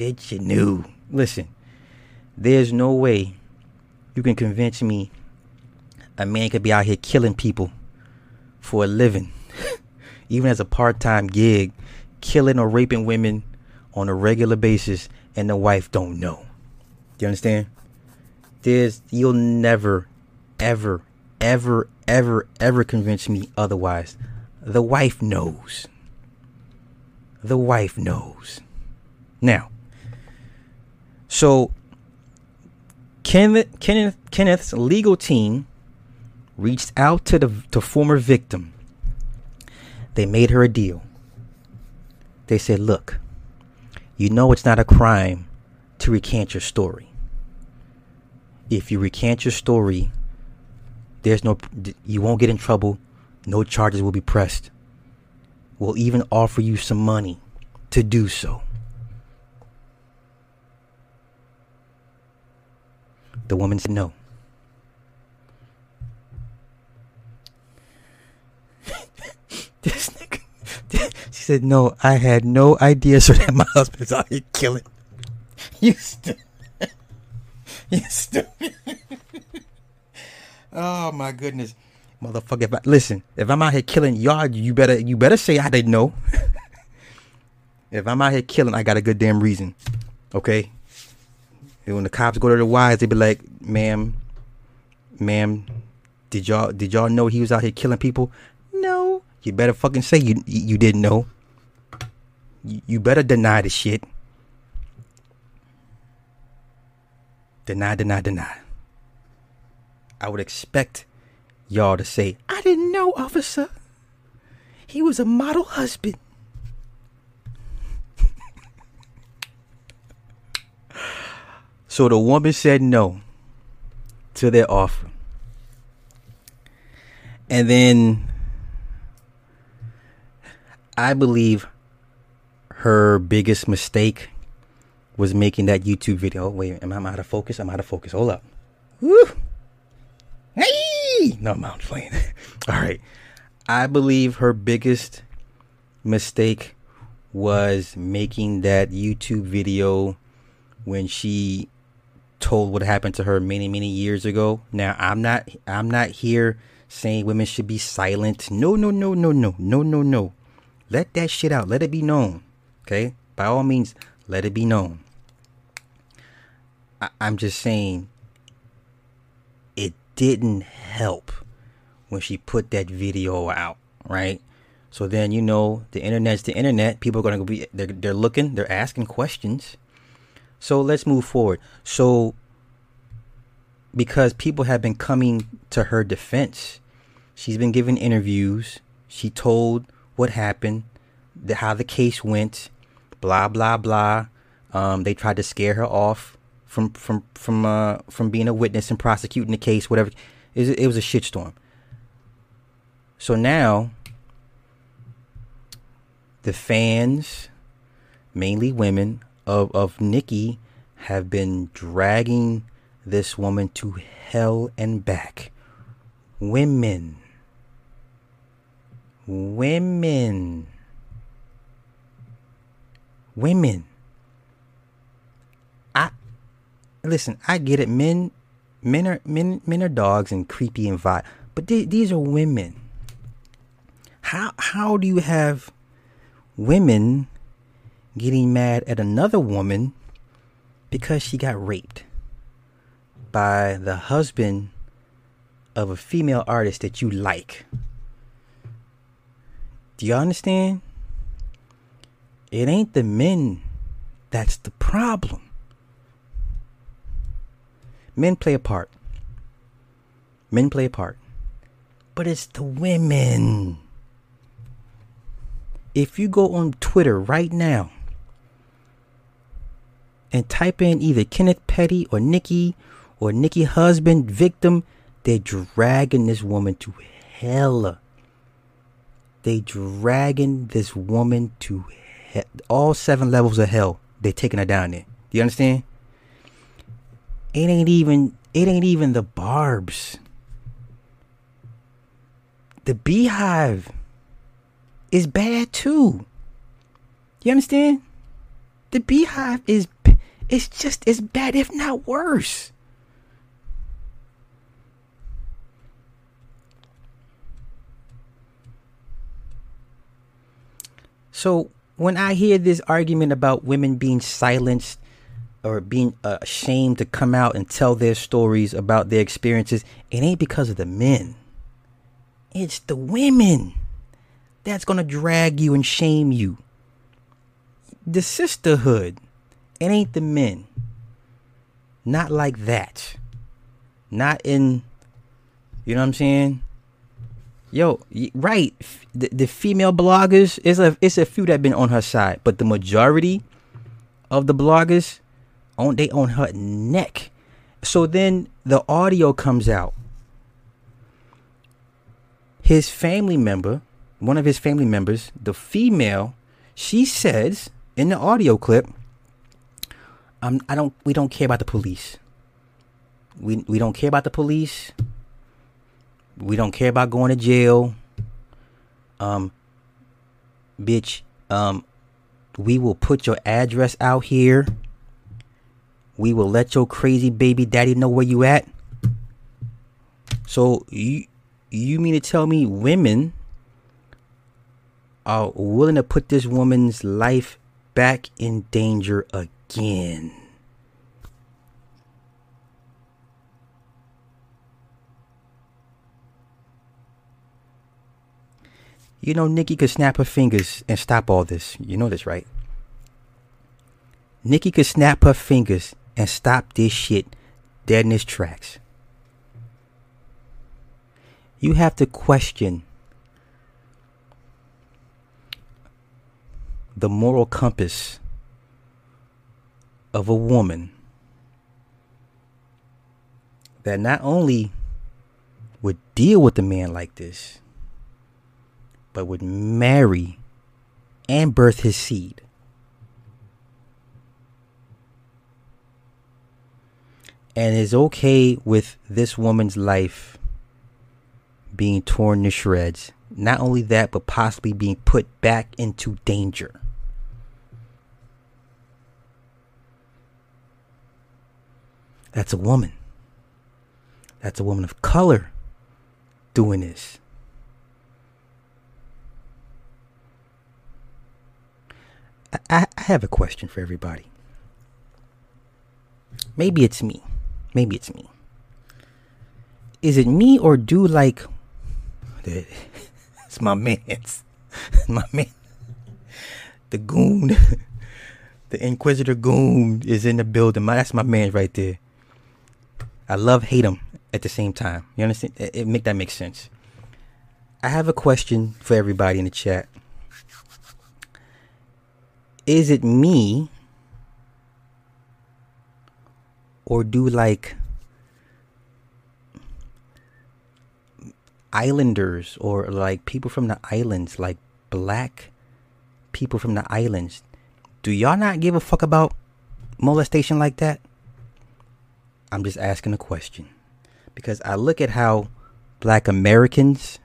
Bitch, you knew. Listen, there's no way you can convince me a man could be out here killing people for a living, even as a part-time gig, killing or raping women on a regular basis, and the wife don't know. You understand? There's, you'll never, ever, ever, ever, ever convince me otherwise. The wife knows. The wife knows. Now, so Kenneth, Kenneth, Kenneth's legal team reached out to the to former victim. They made her a deal. They said, look, You know it's not a crime to recant your story. If you recant your story, there's no, you won't get in trouble. No charges will be pressed. We'll even offer you some money to do so. The woman said no. This nigga, she said, no, I had no idea, sir, that my husband's out here killing. You stupid. You stupid. Oh, my goodness. Motherfucker, if I, listen, if I'm out here killing y'all, you better, you better say I didn't know. If I'm out here killing, I got a good damn reason. Okay? And when the cops go to the wives, they be like, ma'am, ma'am, did y'all, did y'all know he was out here killing people? No. You better fucking say you you didn't know. You, you better deny the shit. Deny, deny, deny. I would expect y'all to say, I didn't know, officer. He was a model husband. So the woman said no to their offer. And then I believe her biggest mistake was making that YouTube video. Wait, am I out of focus? I'm out of focus. Hold up. Woo. Hey! No, I'm not playing. All right. I believe her biggest mistake was making that YouTube video when she told what happened to her many, many years ago. Now, I'm not, I'm not here saying women should be silent. No, no, no, no, no, no, no, no. Let that shit out. Let it be known. Okay? By all means, let it be known. I- I'm just saying it didn't help when she put that video out, right? So then, you know, the internet's the internet. People are going to be, they're, they're looking, they're asking questions. So let's move forward. So because people have been coming to her defense, she's been giving interviews. She told what happened, the, how the case went, blah blah blah. Um, they tried to scare her off from from from uh, from being a witness and prosecuting the case. Whatever, it, it was a shitstorm. So now, the fans, mainly women of of Nicki, have been dragging this woman to hell and back. Women. Women, women, I, listen, I get it. Men, men are, men, men are dogs and creepy and vile, but they, these are women. How, how do you have women getting mad at another woman because she got raped by the husband of a female artist that you like? Do y'all understand? It ain't the men that's the problem. Men play a part. Men play a part. But it's the women. If you go on Twitter right now and type in either Kenneth Petty or Nicki or Nicki husband victim, they're dragging this woman to hell. They dragging this woman to hell. All seven levels of hell. They taking her down there. Do you understand? It ain't even. It ain't even the barbs. The beehive is bad too. You understand? The beehive is. It's just as bad, if not worse. So when I hear this argument about women being silenced or being uh, ashamed to come out and tell their stories about their experiences, it ain't because of the men. It's the women that's going to drag you and shame you. The sisterhood, it ain't the men. Not like that. Not in, you know what I'm saying? Yo, right. The, the female bloggers, it's a, it's a few that been on her side, but the majority of the bloggers on they on her neck. So then the audio comes out. His family member, one of his family members, the female, she says in the audio clip, um, I don't we don't care about the police. We we don't care about the police. We don't care about going to jail. Um bitch, um we will put your address out here. We will let your crazy baby daddy know where you at. So you you mean to tell me women are willing to put this woman's life back in danger again? You know, Nicki could snap her fingers and stop all this. You know this, right? Nicki could snap her fingers and stop this shit dead in its tracks. You have to question the moral compass of a woman that not only would deal with a man like this, but would marry and birth his seed. And is okay with this woman's life being torn to shreds. Not only that, but possibly being put back into danger. That's a woman. That's a woman of color doing this. I have a question for everybody. Maybe it's me. Maybe it's me. Is it me or do like... It's my man's. My man. The goon. The Inquisitor goon is in the building. My, that's my man right there. I love, hate him at the same time. You understand? It make that make sense. I have a question for everybody in the chat. Is it me, or do like islanders or like people from the islands, like black people from the islands, do y'all not give a fuck about molestation like that? I'm just asking a question because I look at how black Americans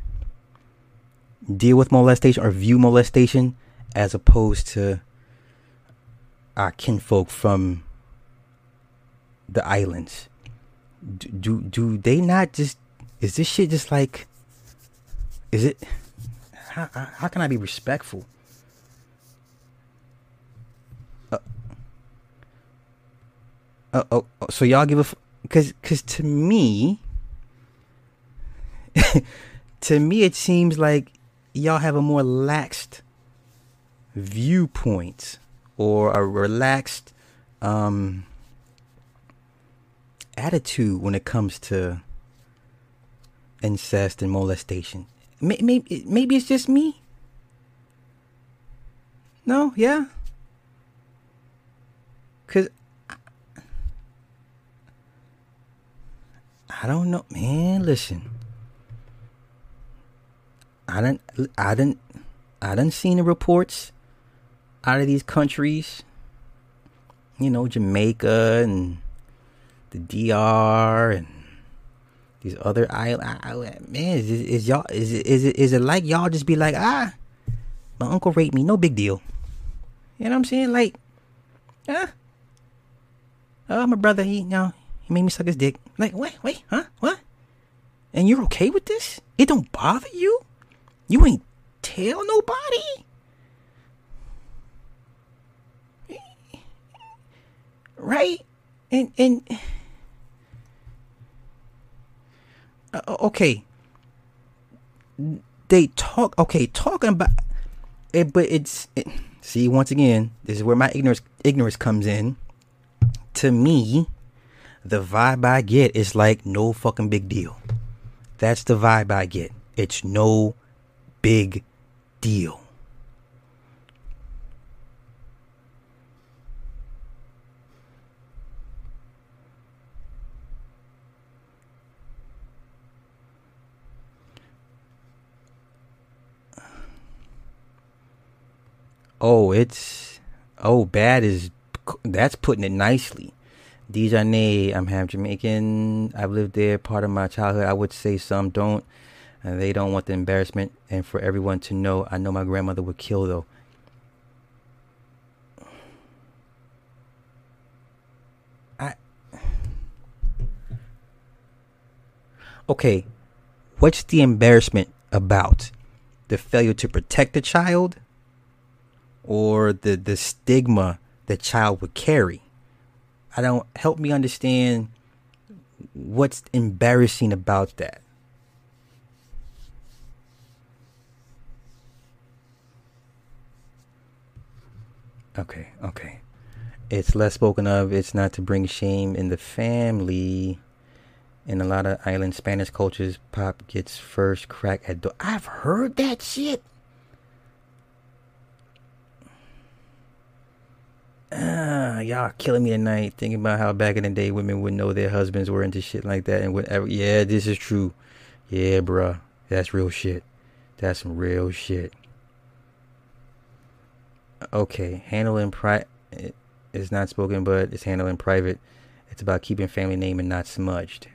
deal with molestation or view molestation as opposed to our kinfolk from the islands. Do, do do they not just... Is this shit just like... Is it... How, how can I be respectful? Uh, uh, oh, oh, so y'all give a... F- cause, cause to me... to me it seems like y'all have a more laxed viewpoint or a relaxed um, attitude when it comes to incest and molestation. Maybe, maybe it's just me. No, yeah. Cause I, I don't know, man. Listen, I didn't, I didn't, I didn't seen the reports out of these countries, you know, Jamaica and the D R and these other islands. Man, is, is y'all is it, is it is it like y'all just be like, ah, my uncle raped me, no big deal. You know what I'm saying? Like, huh? Oh, my brother, he no, he made me suck his dick. Like, wait, wait, huh? What? And you're okay with this? It don't bother you? You ain't tell nobody? Right? And and uh, okay, they talk. Okay, talking about it, but it's it, see, once again, this is where my ignorance ignorance comes in. To me, the vibe I get is like no fucking big deal. That's the vibe I get. It's no big deal. Oh, it's... Oh, bad is... That's putting it nicely. Dejanay, I'm half Jamaican. I've lived there part of my childhood. I would say some don't. And they don't want the embarrassment and for everyone to know. I know my grandmother would kill, though. I... Okay. What's the embarrassment about? The failure to protect the child? Or the, the stigma the child would carry? I don't... Help me understand what's embarrassing about that. Okay, okay. It's less spoken of. It's not to bring shame in the family. In a lot of island Spanish cultures, pop gets first crack at door. I've heard that shit. Ah, y'all are killing me tonight. Thinking about how back in the day women would know their husbands were into shit like that and whatever. Yeah, this is true. Yeah, bruh. That's real shit. That's some real shit. Okay, handling pri- it's not spoken, but it's handled in private. It's about keeping family name and not smudged.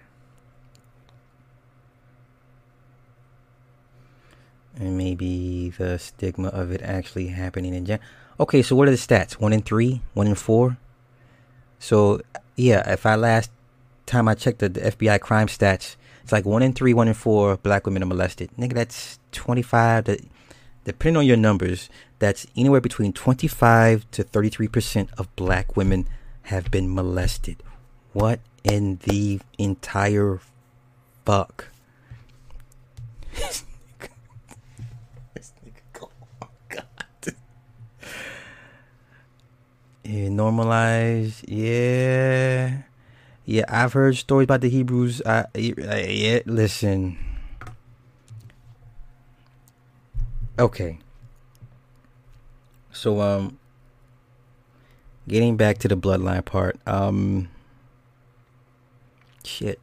And maybe the stigma of it actually happening in general. Okay, so what are the stats? One in three? One in four? So, yeah, if I last time I checked the, the F B I crime stats, it's like one in three, one in four black women are molested. Nigga, that's twenty-five to... Depending on your numbers, that's anywhere between twenty-five to thirty-three percent of black women have been molested. What in the entire fuck? This nigga. This nigga. Oh my God. Yeah, normalized. Yeah. Yeah, I've heard stories about the Hebrews. I, I, yeah, listen. Okay, so um, getting back to the bloodline part, um, shit.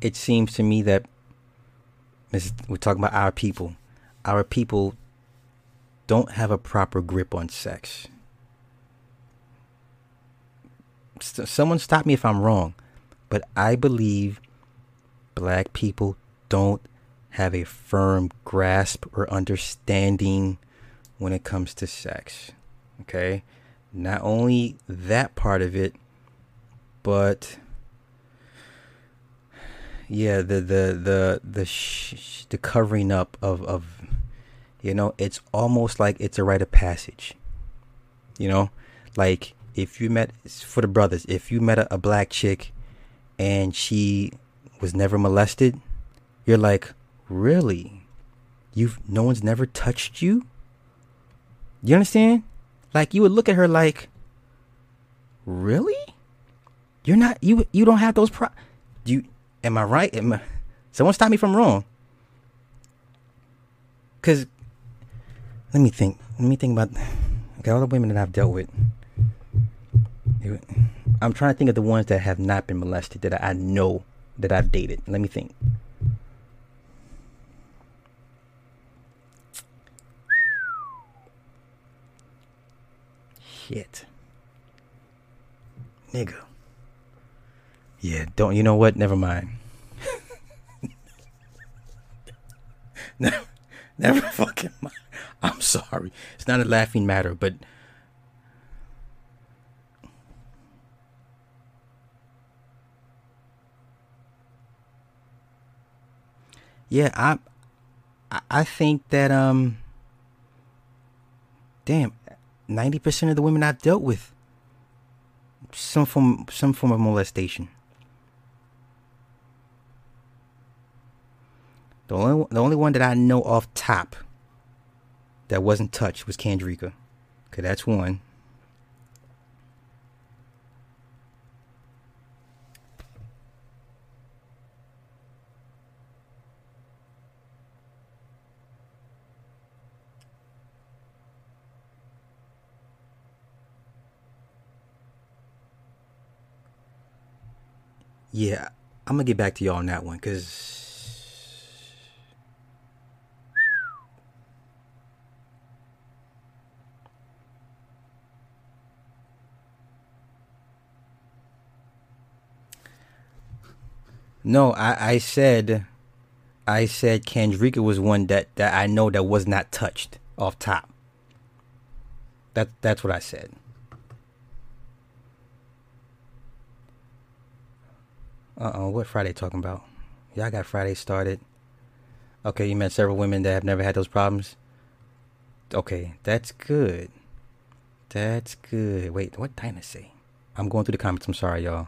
It seems to me that this, we're talking about our people. Our people don't have a proper grip on sex. Someone stop me if I'm wrong, but I believe black people don't have a firm grasp or understanding when it comes to sex. Okay? Not only that part of it, but yeah, the the the the sh- the covering up of of you know, it's almost like it's a rite of passage. You know, like if you met, for the brothers, if you met a, a black chick and she was never molested, you're like, really? You've no one's never touched you? You understand? Like you would look at her like, really? You're not, you you don't have those pro. Do you, am I right? Am I, someone stop me if I'm wrong. Cause let me think. Let me think about okay, all the women that I've dealt with. I'm trying to think of the ones that have not been molested that I know that I've dated. Let me think. Shit. Nigga. Yeah, don't, you know what? Never mind. never, never fucking mind. I'm sorry. It's not a laughing matter, but yeah, I I think that, um, damn, ninety percent of the women I've dealt with, some form, some form of molestation. The only, the only one that I know off top that wasn't touched was Kendricka. Okay, that's one. Yeah, I'm gonna get back to y'all on that one, because no, I, I said I said Kendricka was one that, that I know that was not touched off top. That that's what I said. Uh-oh, what Friday talking about? Y'all got Friday started. Okay, you met several women that have never had those problems. Okay, that's good. That's good. Wait, what Dinah say? I'm going through the comments. I'm sorry, y'all.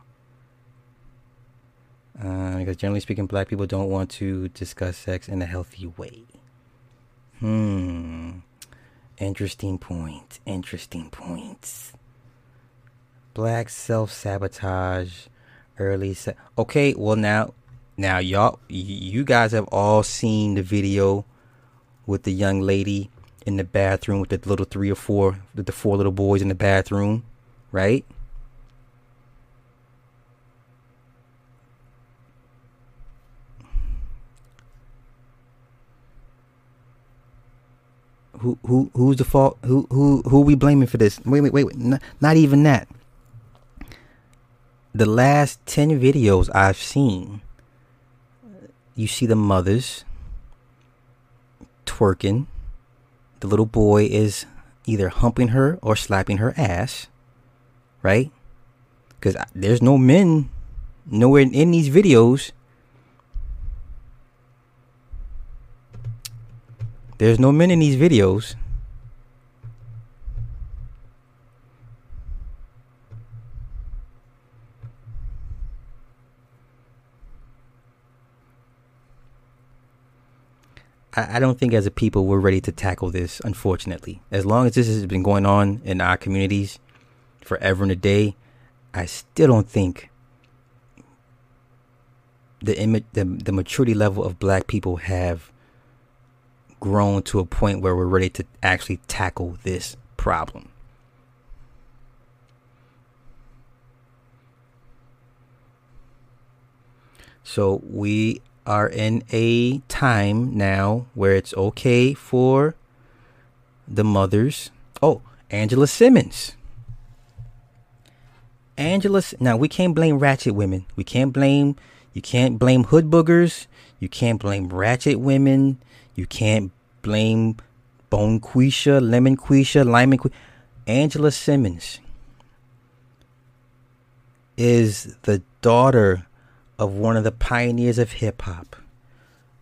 Uh, because generally speaking, black people don't want to discuss sex in a healthy way. Hmm. Interesting point. Interesting points. Black self-sabotage. Early se okay, well now, now y'all, you guys have all seen the video with the young lady in the bathroom with the little three or four, with the four little boys in the bathroom, right? Who who who's the fault? Who who who are we blaming for this? Wait wait wait, wait. No, not even that. The last ten videos I've seen, you see the mothers twerking. The little boy is either humping her or slapping her ass, right? Because there's no men nowhere in, in these videos. There's no men in these videos. I don't think as a people we're ready to tackle this, unfortunately. As long as this has been going on in our communities forever and a day, I still don't think the, the, the maturity level of black people have grown to a point where we're ready to actually tackle this problem. So we are in a time now where it's okay for the mothers. Oh, Angela Simmons. Angela. Now we can't blame ratchet women. We can't blame. You can't blame hood boogers. You can't blame ratchet women. You can't blame bone quisha, lemon quisha, lime quisha. Angela Simmons is the daughter of one of the pioneers of hip-hop.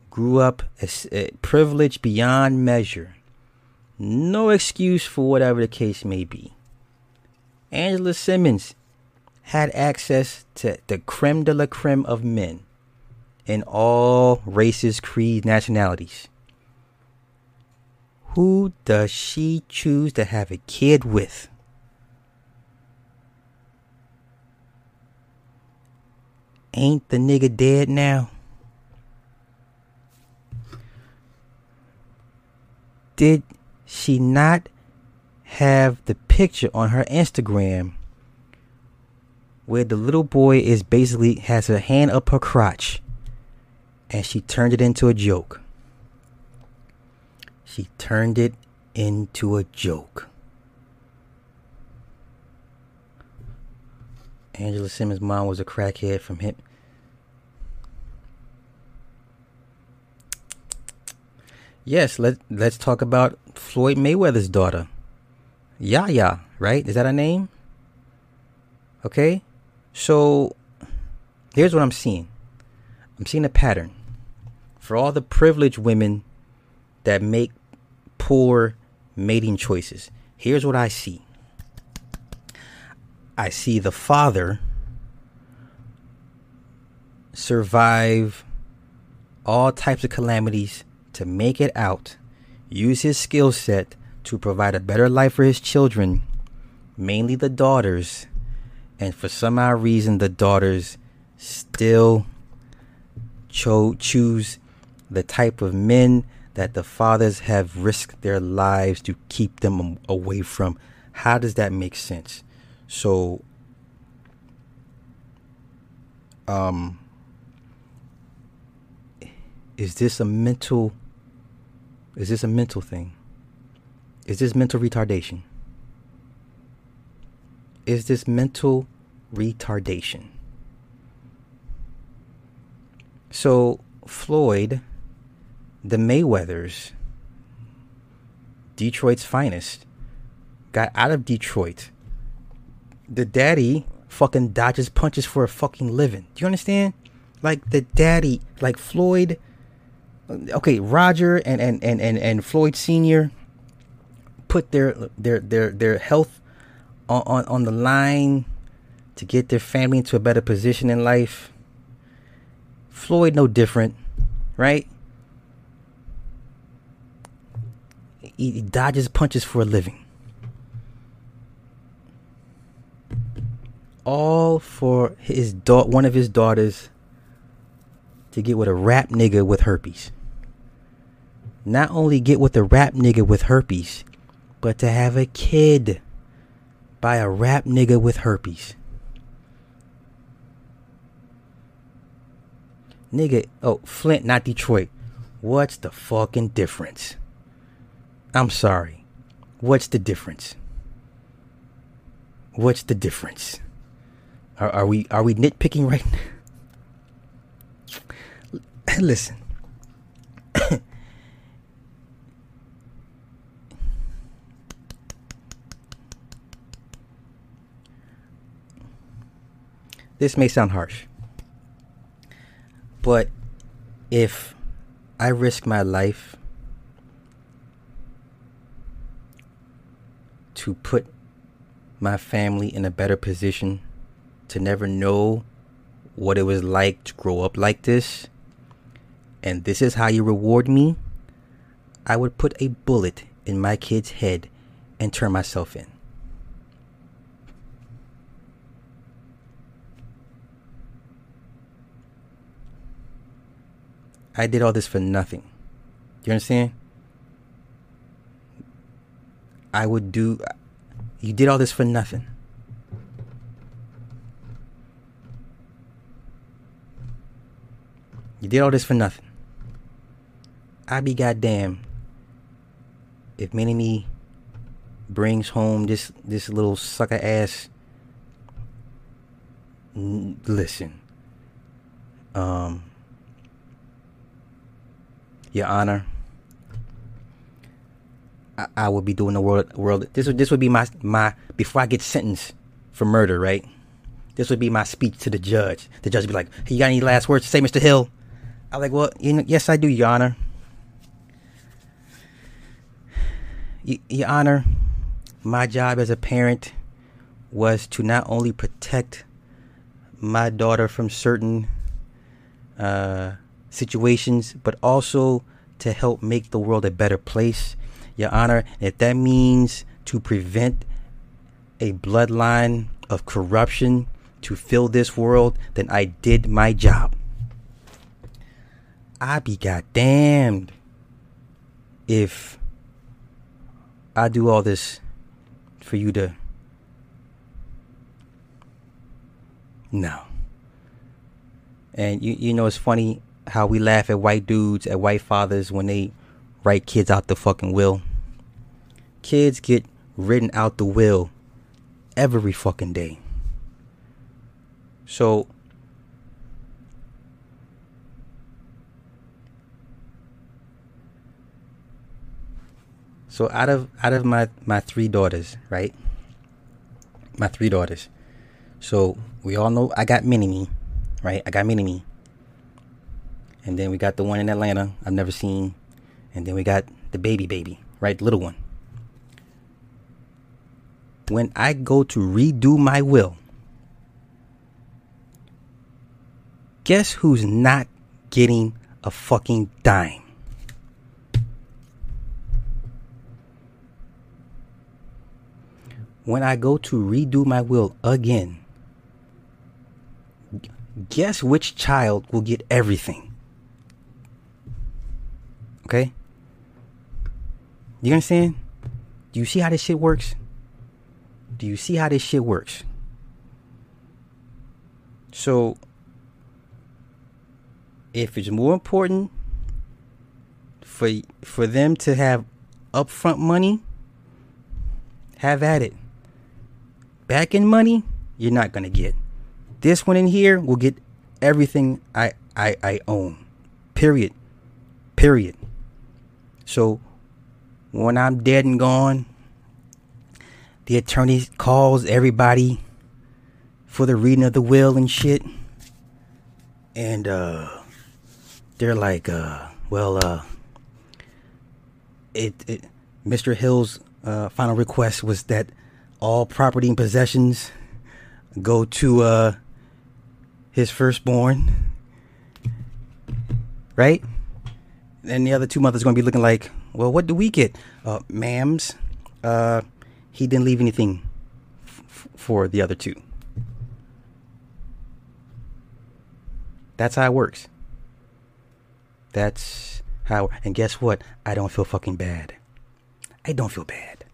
Grew up as, uh, privileged beyond measure. No excuse for whatever the case may be. Angela Simmons had access to the creme de la creme of men in all races, creeds, nationalities. Who does she choose to have a kid with? Ain't the nigga dead now? Did she not have the picture on her Instagram where the little boy is basically has her hand up her crotch and she turned it into a joke? She turned it into a joke. Angela Simmons' mom was a crackhead from him. Yes, let, let's talk about Floyd Mayweather's daughter. Yaya, right? Is that her name? Okay. So, here's what I'm seeing. I'm seeing a pattern. For all the privileged women that make poor mating choices, here's what I see. I see the father survive all types of calamities to make it out, use his skill set to provide a better life for his children, mainly the daughters, and for some odd reason the daughters still cho- choose the type of men that the fathers have risked their lives to keep them away from. How does that make sense? So, um, is this a mental, is this a mental thing? Is this mental retardation? Is this mental retardation? So Floyd, the Mayweathers, Detroit's finest, got out of Detroit. The daddy fucking dodges punches for a fucking living. Do you understand? Like the daddy, like Floyd, okay, Roger and and and and, and Floyd Senior put their their their their health on, on on the line to get their family into a better position in life. Floyd no different, right? He, he dodges punches for a living. All for his da- one of his daughters to get with a rap nigga with herpes. Not only get with a rap nigga with herpes, but to have a kid by a rap nigga with herpes. Nigga, oh, Flint, not Detroit. What's the fucking difference? I'm sorry. What's the difference? What's the difference? Are, are we are we nitpicking right now? Listen. This may sound harsh, but if I risk my life to put my family in a better position to never know what it was like to grow up like this, and this is how you reward me, I would put a bullet in my kid's head and turn myself in. I did all this for nothing. You understand? I would do... You did all this for nothing. You did all this for nothing. I'd be goddamn if Minnie Me brings home this, this little sucker ass... Listen. Um... Your Honor, I, I would be doing the world world. This would this would be my my before I get sentenced for murder, right? This would be my speech to the judge. The judge would be like, "Hey, you got any last words to say, Mister Hill?" I'm like, "Well, you know, yes, I do, Your Honor. Y- Your Honor, my job as a parent was to not only protect my daughter from certain." Uh, situations, but also to help make the world a better place, Your Honor. If that means to prevent a bloodline of corruption to fill this world, then I did my job. I be goddamned if I do all this for you to no. And you you know it's funny how we laugh at white dudes, at white fathers when they write kids out the fucking will. Kids get written out the will every fucking day. So So out of out of my, my three daughters, right? My three daughters. So we all know I got Minnie Me, right? I got Minnie Me. And then we got the one in Atlanta I've never seen. And then we got the baby baby, right? Little one. When I go to redo my will, guess who's not getting a fucking dime? When I go to redo my will again, guess which child will get everything? Okay? You understand? Do you see how this shit works? Do you see how this shit works? So, if it's more important for for them to have upfront money, have at it. Back in money, you're not gonna get. This one in here will get everything I I, I own. Period. Period. So when I'm dead and gone, the attorney calls everybody for the reading of the will and shit. And uh, they're like, uh, well, uh, it, it, Mister Hill's uh, final request was that all property and possessions go to uh, his firstborn, right? And the other two mothers gonna be looking like, well, what do we get, uh, ma'ams? Uh, he didn't leave anything f- for the other two. That's how it works. That's how. And guess what? I don't feel fucking bad. I don't feel bad.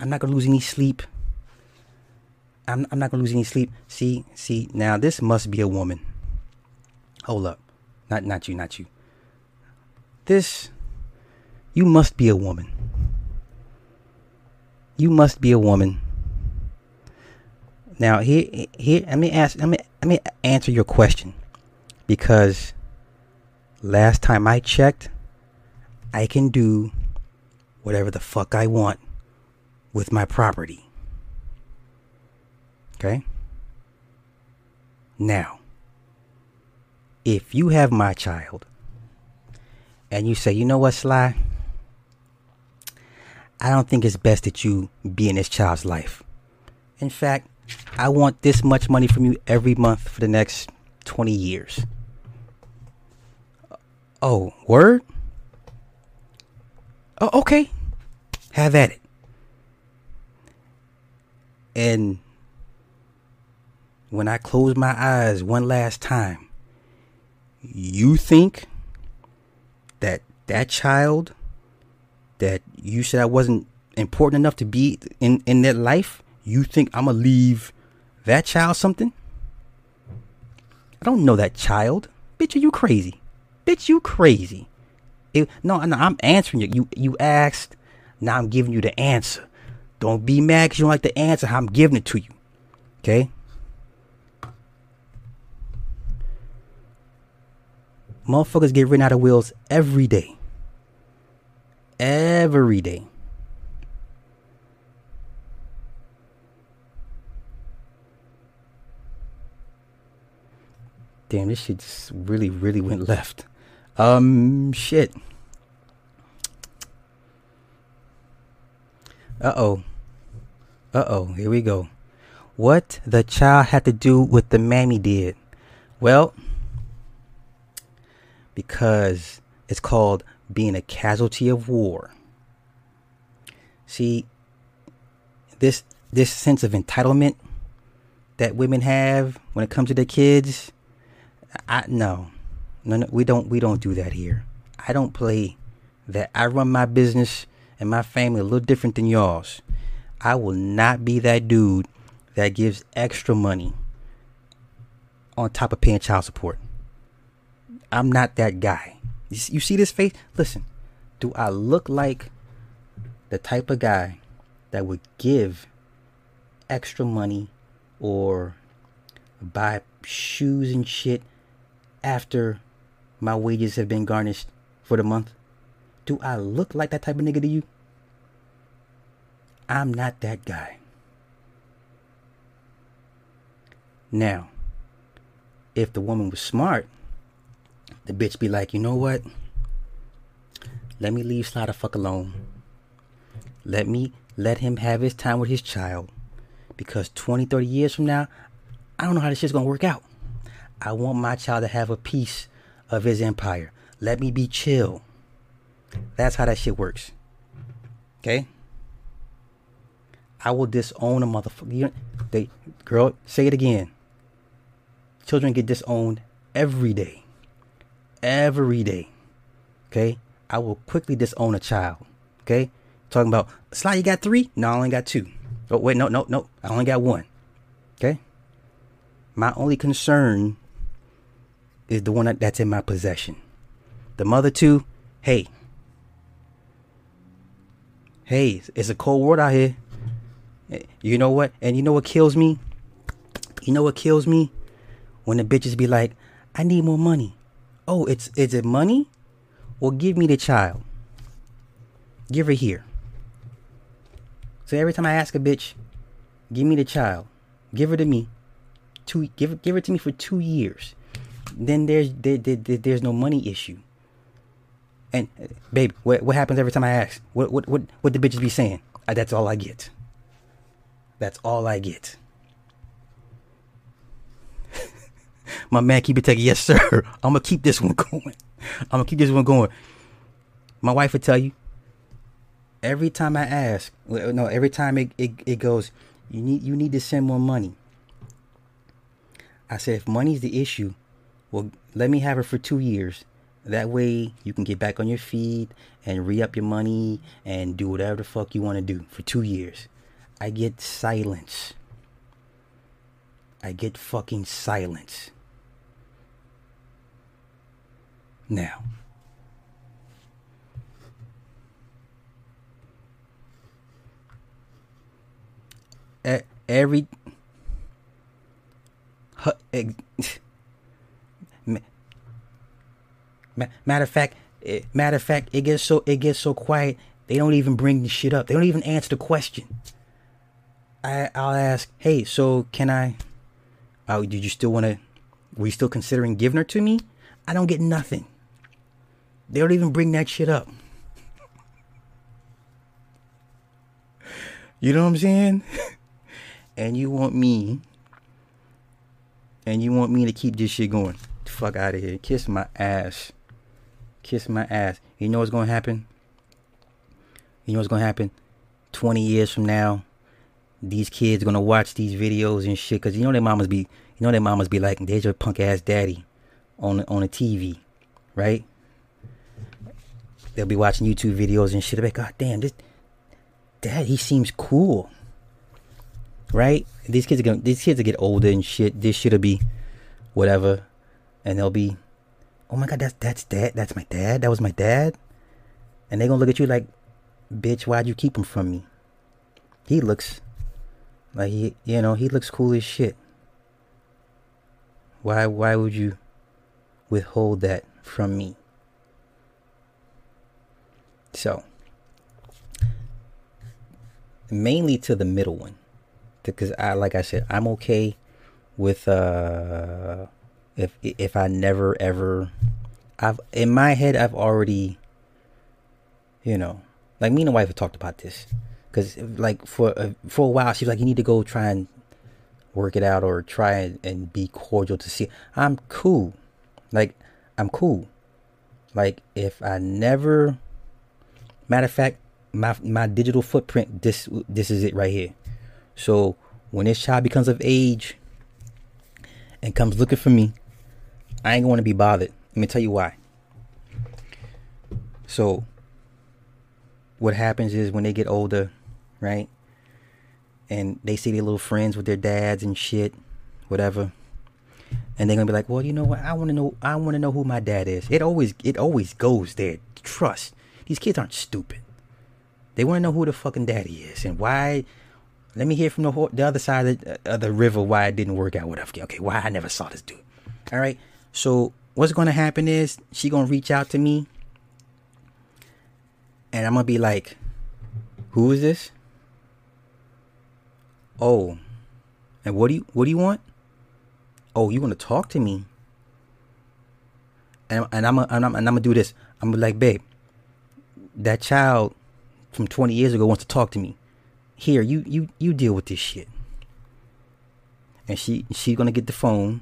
I'm not gonna lose any sleep. I'm, I'm not gonna lose any sleep. See, see. Now this must be a woman. Hold up. Not, not you, not you. This. You must be a woman. You must be a woman. Now here, here. Let me ask. Let me let me answer your question, because last time I checked, I can do whatever the fuck I want with my property. Okay? Now, if you have my child and you say, you know what, Sly, I don't think it's best that you be in this child's life. In fact, I want this much money from you every month for the next twenty years. Oh, word? Oh, okay. Have at it. And when I close my eyes one last time, you think that that child that you said I wasn't important enough to be in, in their life, you think I'm going to leave that child something? I don't know that child. Bitch, are you crazy? Bitch, you crazy. It, no, no, I'm answering you. You you asked. Now I'm giving you the answer. Don't be mad because you don't like the answer. I'm giving it to you. Okay? Motherfuckers get written out of wills every day. Every day. Damn, this shit just really, really went left. Um, shit. Uh-oh. Uh-oh, here we go. What the child had to do with the mammy did? Well, because it's called being a casualty of war. See, this this sense of entitlement that women have when it comes to their kids, I no. No, no, we don't we don't do that here. I don't play that. I run my business and my family a little different than y'all's. I will not be that dude that gives extra money on top of paying child support. I'm not that guy. You see this face? Listen, do I look like the type of guy that would give extra money or buy shoes and shit after my wages have been garnished for the month? Do I look like that type of nigga to you? I'm not that guy. Now, if the woman was smart, the bitch be like, you know what? Let me leave Sly the fuck alone. Let me let him have his time with his child. Because twenty, thirty years from now, I don't know how this shit's gonna work out. I want my child to have a piece of his empire. Let me be chill. That's how that shit works. Okay? I will disown a motherfucker. They, girl, say it again. Children get disowned every day. Every day. Okay? I will quickly disown a child. Okay? Talking about, Sly, you got three? No, I only got two. Oh, wait, no, no, no. I only got one. Okay? My only concern is the one that's in my possession. The mother, too, Hey. Hey, it's a cold world out here. You know what? And you know what kills me? You know what kills me? When the bitches be like, I need more money. Oh, it's is it money? Well, give me the child. Give her here. So every time I ask a bitch, give me the child. Give her to me. Two, give, give her to me for two years. Then there's there, there, there's no money issue. And, babe, what, what happens every time I ask? What what what what the bitches be saying? I, that's all I get. That's all I get. My man keep it taking, yes, sir. I'm going to keep this one going. I'm going to keep this one going. My wife would tell you, every time I ask, no, every time it, it, it goes, you need, you need to send more money. I said, if money's the issue, well, let me have her for two years. That way you can get back on your feet and re-up your money and do whatever the fuck you want to do for two years. I get silence. I get fucking silence. Now. Every... Matter of fact, matter of fact, it gets so it gets so quiet, they don't even bring the shit up. They don't even answer the question. I, I'll ask, hey, so can I, oh, did you still want to, were you still considering giving her to me? I don't get nothing. They don't even bring that shit up. You know what I'm saying? And you want me, and you want me to keep this shit going. The fuck out of here. Kiss my ass. Kiss my ass. You know what's going to happen? You know what's going to happen? twenty years from now, these kids gonna watch these videos and shit, cause you know their mamas be, you know their mamas be like, "There's your punk ass daddy on on the T V," right? They'll be watching YouTube videos and shit. They'll be like, "God damn, this dad, he seems cool," right? These kids are gonna, these kids will get older and shit. This shit'll be whatever, and they'll be, "Oh my God, that's that's dad. That's my dad. That was my dad," and they gonna look at you like, "Bitch, why'd you keep him from me? He looks." Like, he, you know, he looks cool as shit. Why, why would you withhold that from me?" So, mainly to the middle one, because I, like I said, I'm okay with uh, if if I never ever, I've in my head I've already, you know, like me and the wife have talked about this. Cause like for a, for a while she was like, "You need to go try and work it out or try and, and be cordial to see." I'm cool, like I'm cool. Like if I never, matter of fact, my my digital footprint. This this is it right here. So when this child becomes of age and comes looking for me, I ain't gonna be bothered. Let me tell you why. So what happens is when they get older, right, and they see their little friends with their dads and shit, whatever, and they're gonna be like, "Well, you know what? I want to know. I want to know who my dad is." It always, it always goes there. Trust. These kids aren't stupid. They want to know who the fucking daddy is and why. Let me hear from the whole, the other side of the, uh, of the river why it didn't work out. Whatever. Okay, why I never saw this dude. All right. So what's gonna happen is she gonna reach out to me, and I'm gonna be like, "Who is this? Oh, and what do you what do you want? Oh, you want to talk to me?" And and I'm a, and I'm and I'm gonna do this. I'm gonna be like, "Babe, that child from twenty years ago wants to talk to me. Here, you you you deal with this shit." And she she's gonna get the phone,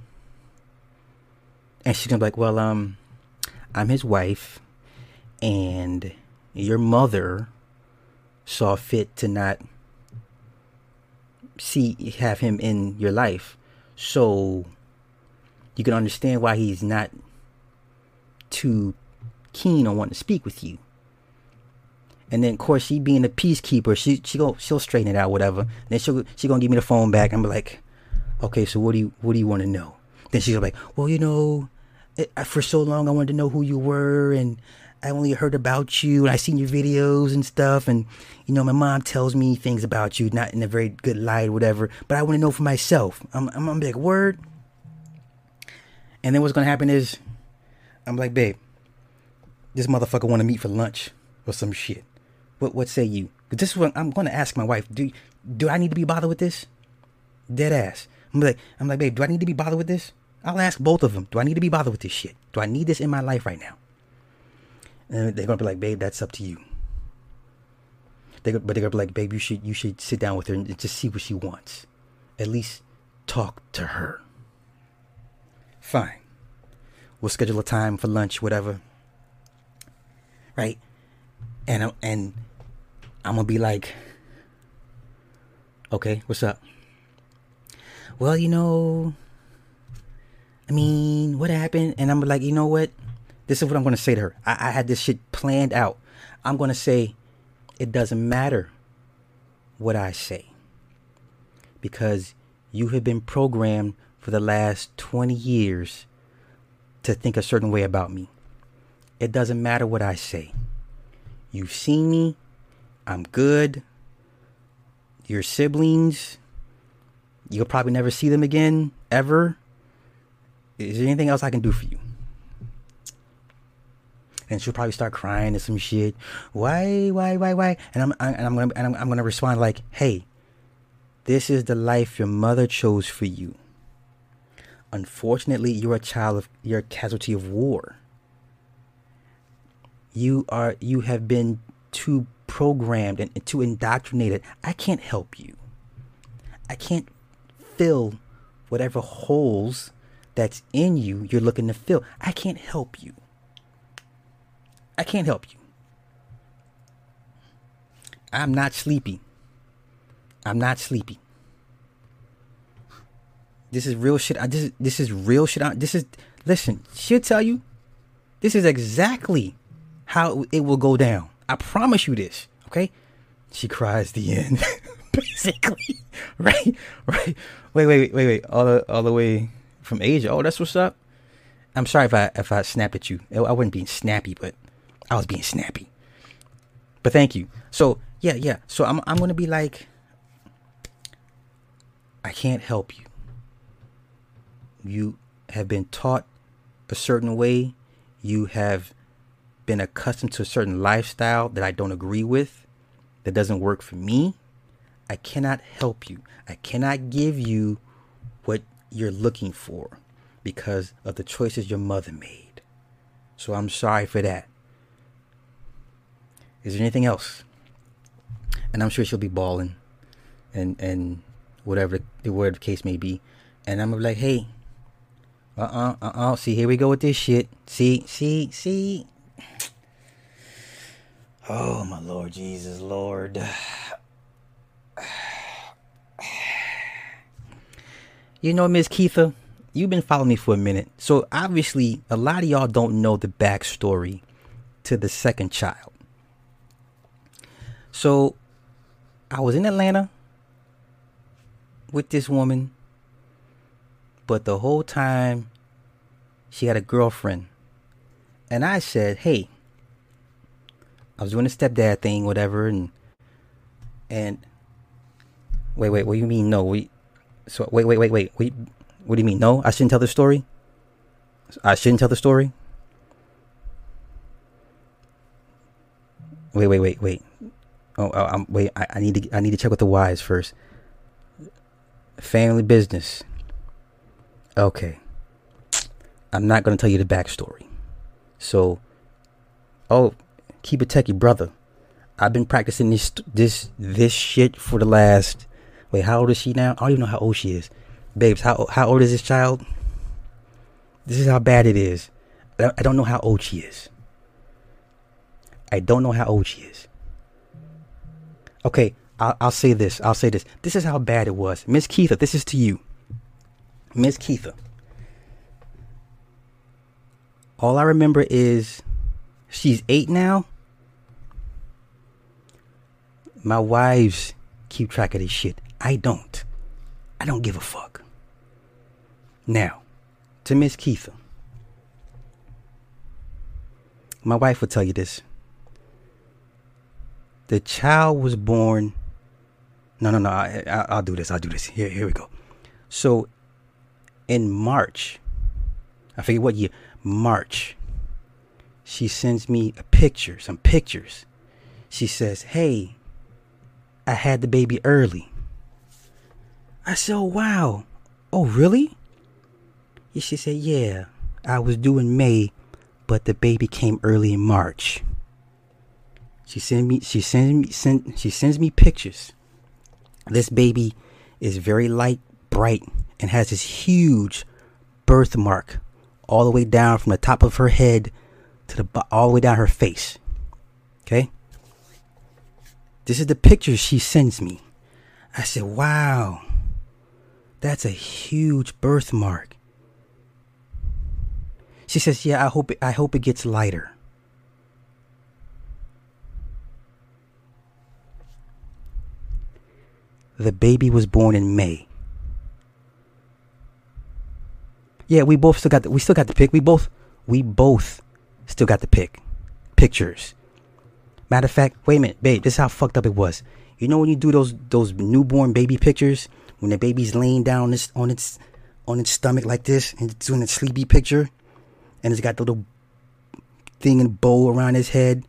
and she's gonna be like, "Well, um, I'm his wife, and your mother saw fit to not see have him in your life, so you can understand why he's not too keen on wanting to speak with you." And then, of course, she being a peacekeeper, she she go she'll straighten it out, whatever. Then she she gonna give me the phone back. I'm like, "Okay, so what do you what do you want to know?" Then she's like, "Well, you know, for so long I wanted to know who you were, and I only heard about you and I seen your videos and stuff. And, you know, my mom tells me things about you, not in a very good light or whatever, but I want to know for myself. I'm, I'm, I'm like, word. And then what's going to happen is I'm like, babe, this motherfucker want to meet for lunch or some shit. What, what say you? Because this is what I'm going to ask my wife. Do, do I need to be bothered with this? Dead ass. I'm like, I'm like, babe, do I need to be bothered with this? I'll ask both of them. Do I need to be bothered with this shit? Do I need this in my life right now? And they're going to be like, babe, that's up to you. They, but they're going to be like, babe, you should, you should sit down with her and just see what she wants. At least talk to her. Fine. We'll schedule a time for lunch, whatever. Right? And I'm, and I'm going to be like, okay, what's up? Well, you know... I mean, what happened? And I'm like, you know what? This is what I'm going to say to her. I, I had this shit planned out. I'm going to say, it doesn't matter what I say. Because you have been programmed for the last twenty years to think a certain way about me. It doesn't matter what I say. You've seen me. I'm good. Your siblings. You'll probably never see them again, ever. Is there anything else I can do for you? And she'll probably start crying and some shit. Why, why, why, why? And I'm, I, and I'm gonna, and I'm, I'm gonna respond like, "Hey, this is the life your mother chose for you. Unfortunately, you're a child of, you're a casualty of war. You are, you have been too programmed and too indoctrinated. I can't help you. I can't fill whatever holes." That's in you, you're looking to fill. I can't help you. I can't help you. I'm not sleepy. I'm not sleepy. This is real shit. I, this, this is real shit. I, this is, listen, she'll tell you, this is exactly how it will go down. I promise you this, okay? She cries the end, basically. Right? Right? Wait, wait, wait, wait. All the, all the way... From Asia. Oh, that's what's up. I'm sorry if I if I snapped at you. I wasn't being snappy, but I was being snappy. But thank you. So yeah, yeah. So I'm I'm gonna be like, I can't help you. You have been taught a certain way. You have been accustomed to a certain lifestyle that I don't agree with. That doesn't work for me. I cannot help you. I cannot give you what you're looking for because of the choices your mother made. So I'm sorry for that. Is there anything else? And I'm sure she'll be bawling and and whatever the word the case may be. And I'm like, hey, uh-uh, uh-uh. See, here we go with this shit. See, see, see. Oh, my Lord Jesus, Lord. You know, Miss Keitha, you've been following me for a minute. So obviously, a lot of y'all don't know the backstory to the second child. So I was in Atlanta with this woman, but the whole time she had a girlfriend. And I said, hey, I was doing the stepdad thing, whatever. And, and wait, wait, what do you mean? No, we. So wait, wait, wait, wait, wait. What do you mean? No, I shouldn't tell the story. I shouldn't tell the story. Wait, wait, wait, wait. Oh, oh I'm wait. I, I need to. I need to check with the wives first. Family business. Okay. I'm not gonna tell you the backstory. So, oh, keep it techie, brother. I've been practicing this this this shit for the last. Wait, how old is she now? I don't even know how old she is. Babes, how how old is this child? This is how bad it is. I don't know how old she is. I don't know how old she is. Okay, I'll, I'll say this. I'll say this. This is how bad it was. Miss Keitha, this is to you. Miss Keitha. All I remember is she's eight now. My wives keep track of this shit. I don't. I don't give a fuck. Now, to Miss Keitha. My wife will tell you this. The child was born. No, no, no. I, I, I'll do this. I'll do this. Here, here we go. So, in March, I forget what year. March. She sends me a picture, some pictures. She says, "Hey, I had the baby early." I said, "Oh, wow. Oh, really?" And she said, "Yeah, I was due in May, but the baby came early in March." She sends me, she sends me, send, she sends me pictures. This baby is very light, bright, and has this huge birthmark all the way down from the top of her head to the all the way down her face. Okay. This is the picture she sends me. I said, "Wow, that's a huge birthmark." She says, "Yeah, I hope it, I hope it gets lighter." The baby was born in May. Yeah, we both still got the, we still got the pic. We both we both still got the pic pictures. Matter of fact, wait a minute, babe, this is how fucked up it was. You know when you do those those newborn baby pictures, when the baby's laying down on its on its on its stomach like this and it's doing a sleepy picture, and it's got the little thing and bow around his head,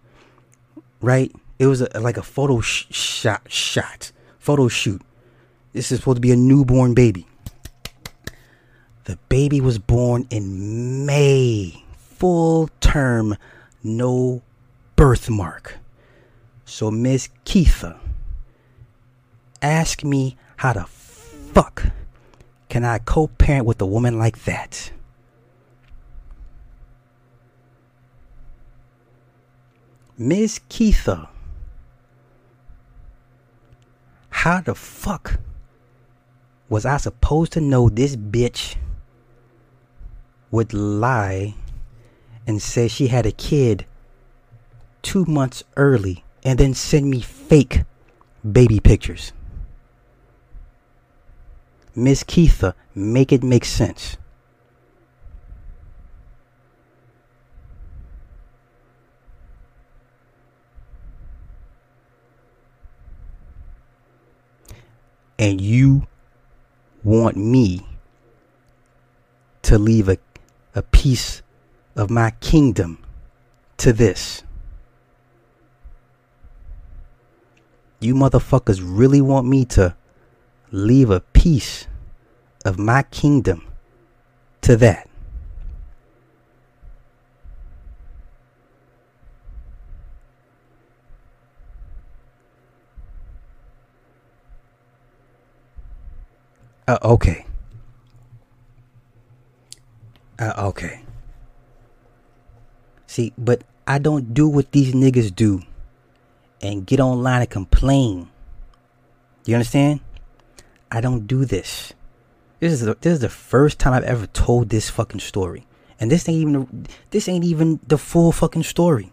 right? It was a, like a photo sh- shot shot photo shoot. This is supposed to be a newborn baby. The baby was born in May, full term, no birthmark. So Miss Keitha asked me, how the fuck can I co-parent with a woman like that? Miss Keitha, how the fuck was I supposed to know this bitch would lie and say she had a kid two months early and then send me fake baby pictures? Miss Keitha, make it make sense. And you want me to leave a, a piece of my kingdom to this? You motherfuckers really want me to leave a piece of my kingdom to that? Uh, okay. Uh, okay. See, but I don't do what these niggas do and get online and complain. You understand? I don't do this. This is the, this is the first time I've ever told this fucking story, and this ain't even this ain't even the full fucking story.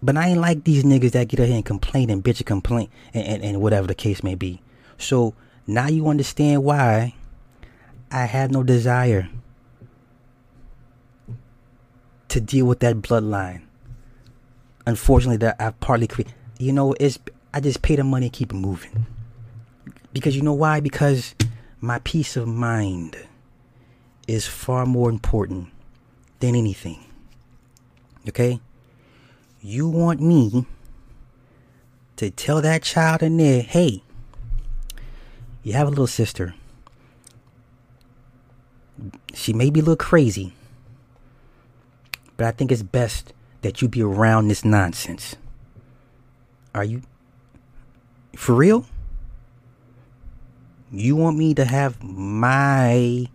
But I ain't like these niggas that get out here and complain and bitch and complain and, and, and whatever the case may be. So now you understand why I have no desire to deal with that bloodline. Unfortunately, that I partly create. You know, it's I just pay the money and keep it moving. Because you know why? Because my peace of mind is far more important than anything. Okay? You want me to tell that child in there, hey, you have a little sister. She may be a little crazy, but I think it's best that you be around this nonsense. Are you for real? You want me to have my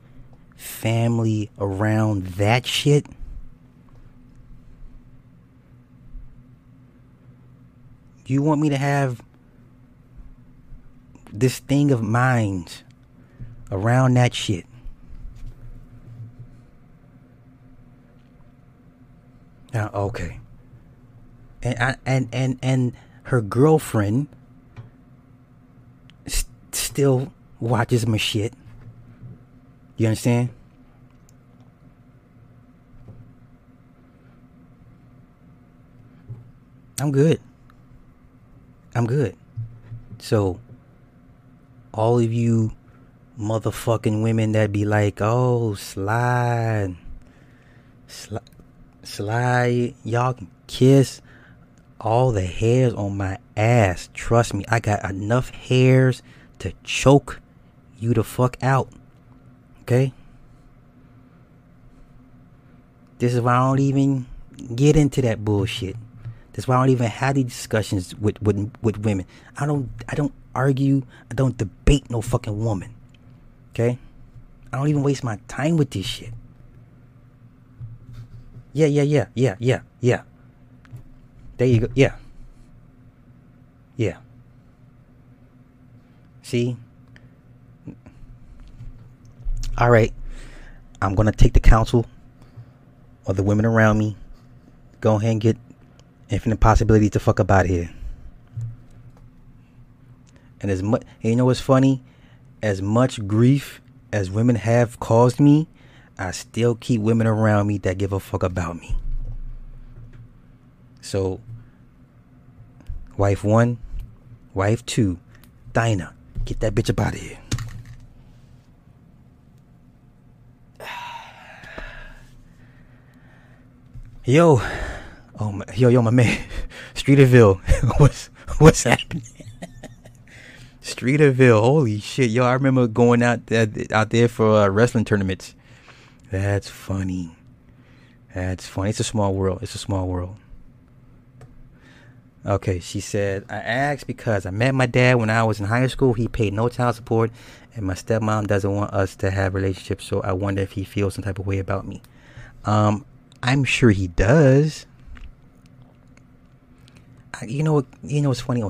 family around that shit? You want me to have this thing of mine around that shit? Now, okay. And I, and and and her girlfriend st- still watches my shit. You understand? I'm good. I'm good. So, all of you motherfucking women that be like, oh, slide, slide, slide, y'all can kiss all the hairs on my ass. Trust me, I got enough hairs to choke you the fuck out. Okay? This is why I don't even get into that bullshit. That's why I don't even have these discussions with, with with women. I don't I don't argue. I don't debate no fucking woman. Okay? I don't even waste my time with this shit. Yeah, yeah, yeah, yeah, yeah, yeah. There you go. Yeah. Yeah. See? Alright. I'm gonna take the counsel of the women around me. Go ahead and get infinite possibilities to fuck about here. And as much, you know what's funny? As much grief as women have caused me, I still keep women around me that give a fuck about me. So, wife one, wife two, Dinah, get that bitch up out of here. Yo. Oh my, yo, yo, my man, Streeterville, what's what's happening? Streeterville, holy shit, yo! I remember going out there, out there for uh, wrestling tournaments. That's funny. That's funny. It's a small world. It's a small world. Okay, she said, I asked because I met my dad when I was in high school. He paid no child support, and my stepmom doesn't want us to have relationships. So I wonder if he feels some type of way about me. Um, I'm sure he does. You know what? You know what's funny? Oh,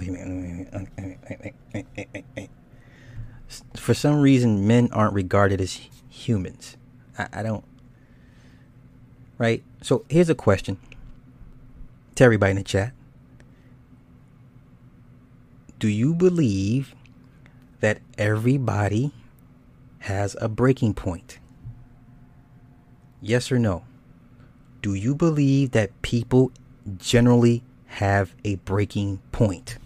for some reason, men aren't regarded as humans. I, I don't. Right. So here's a question to everybody in the chat: do you believe that everybody has a breaking point? Yes or no? Do you believe that people generally have a breaking point?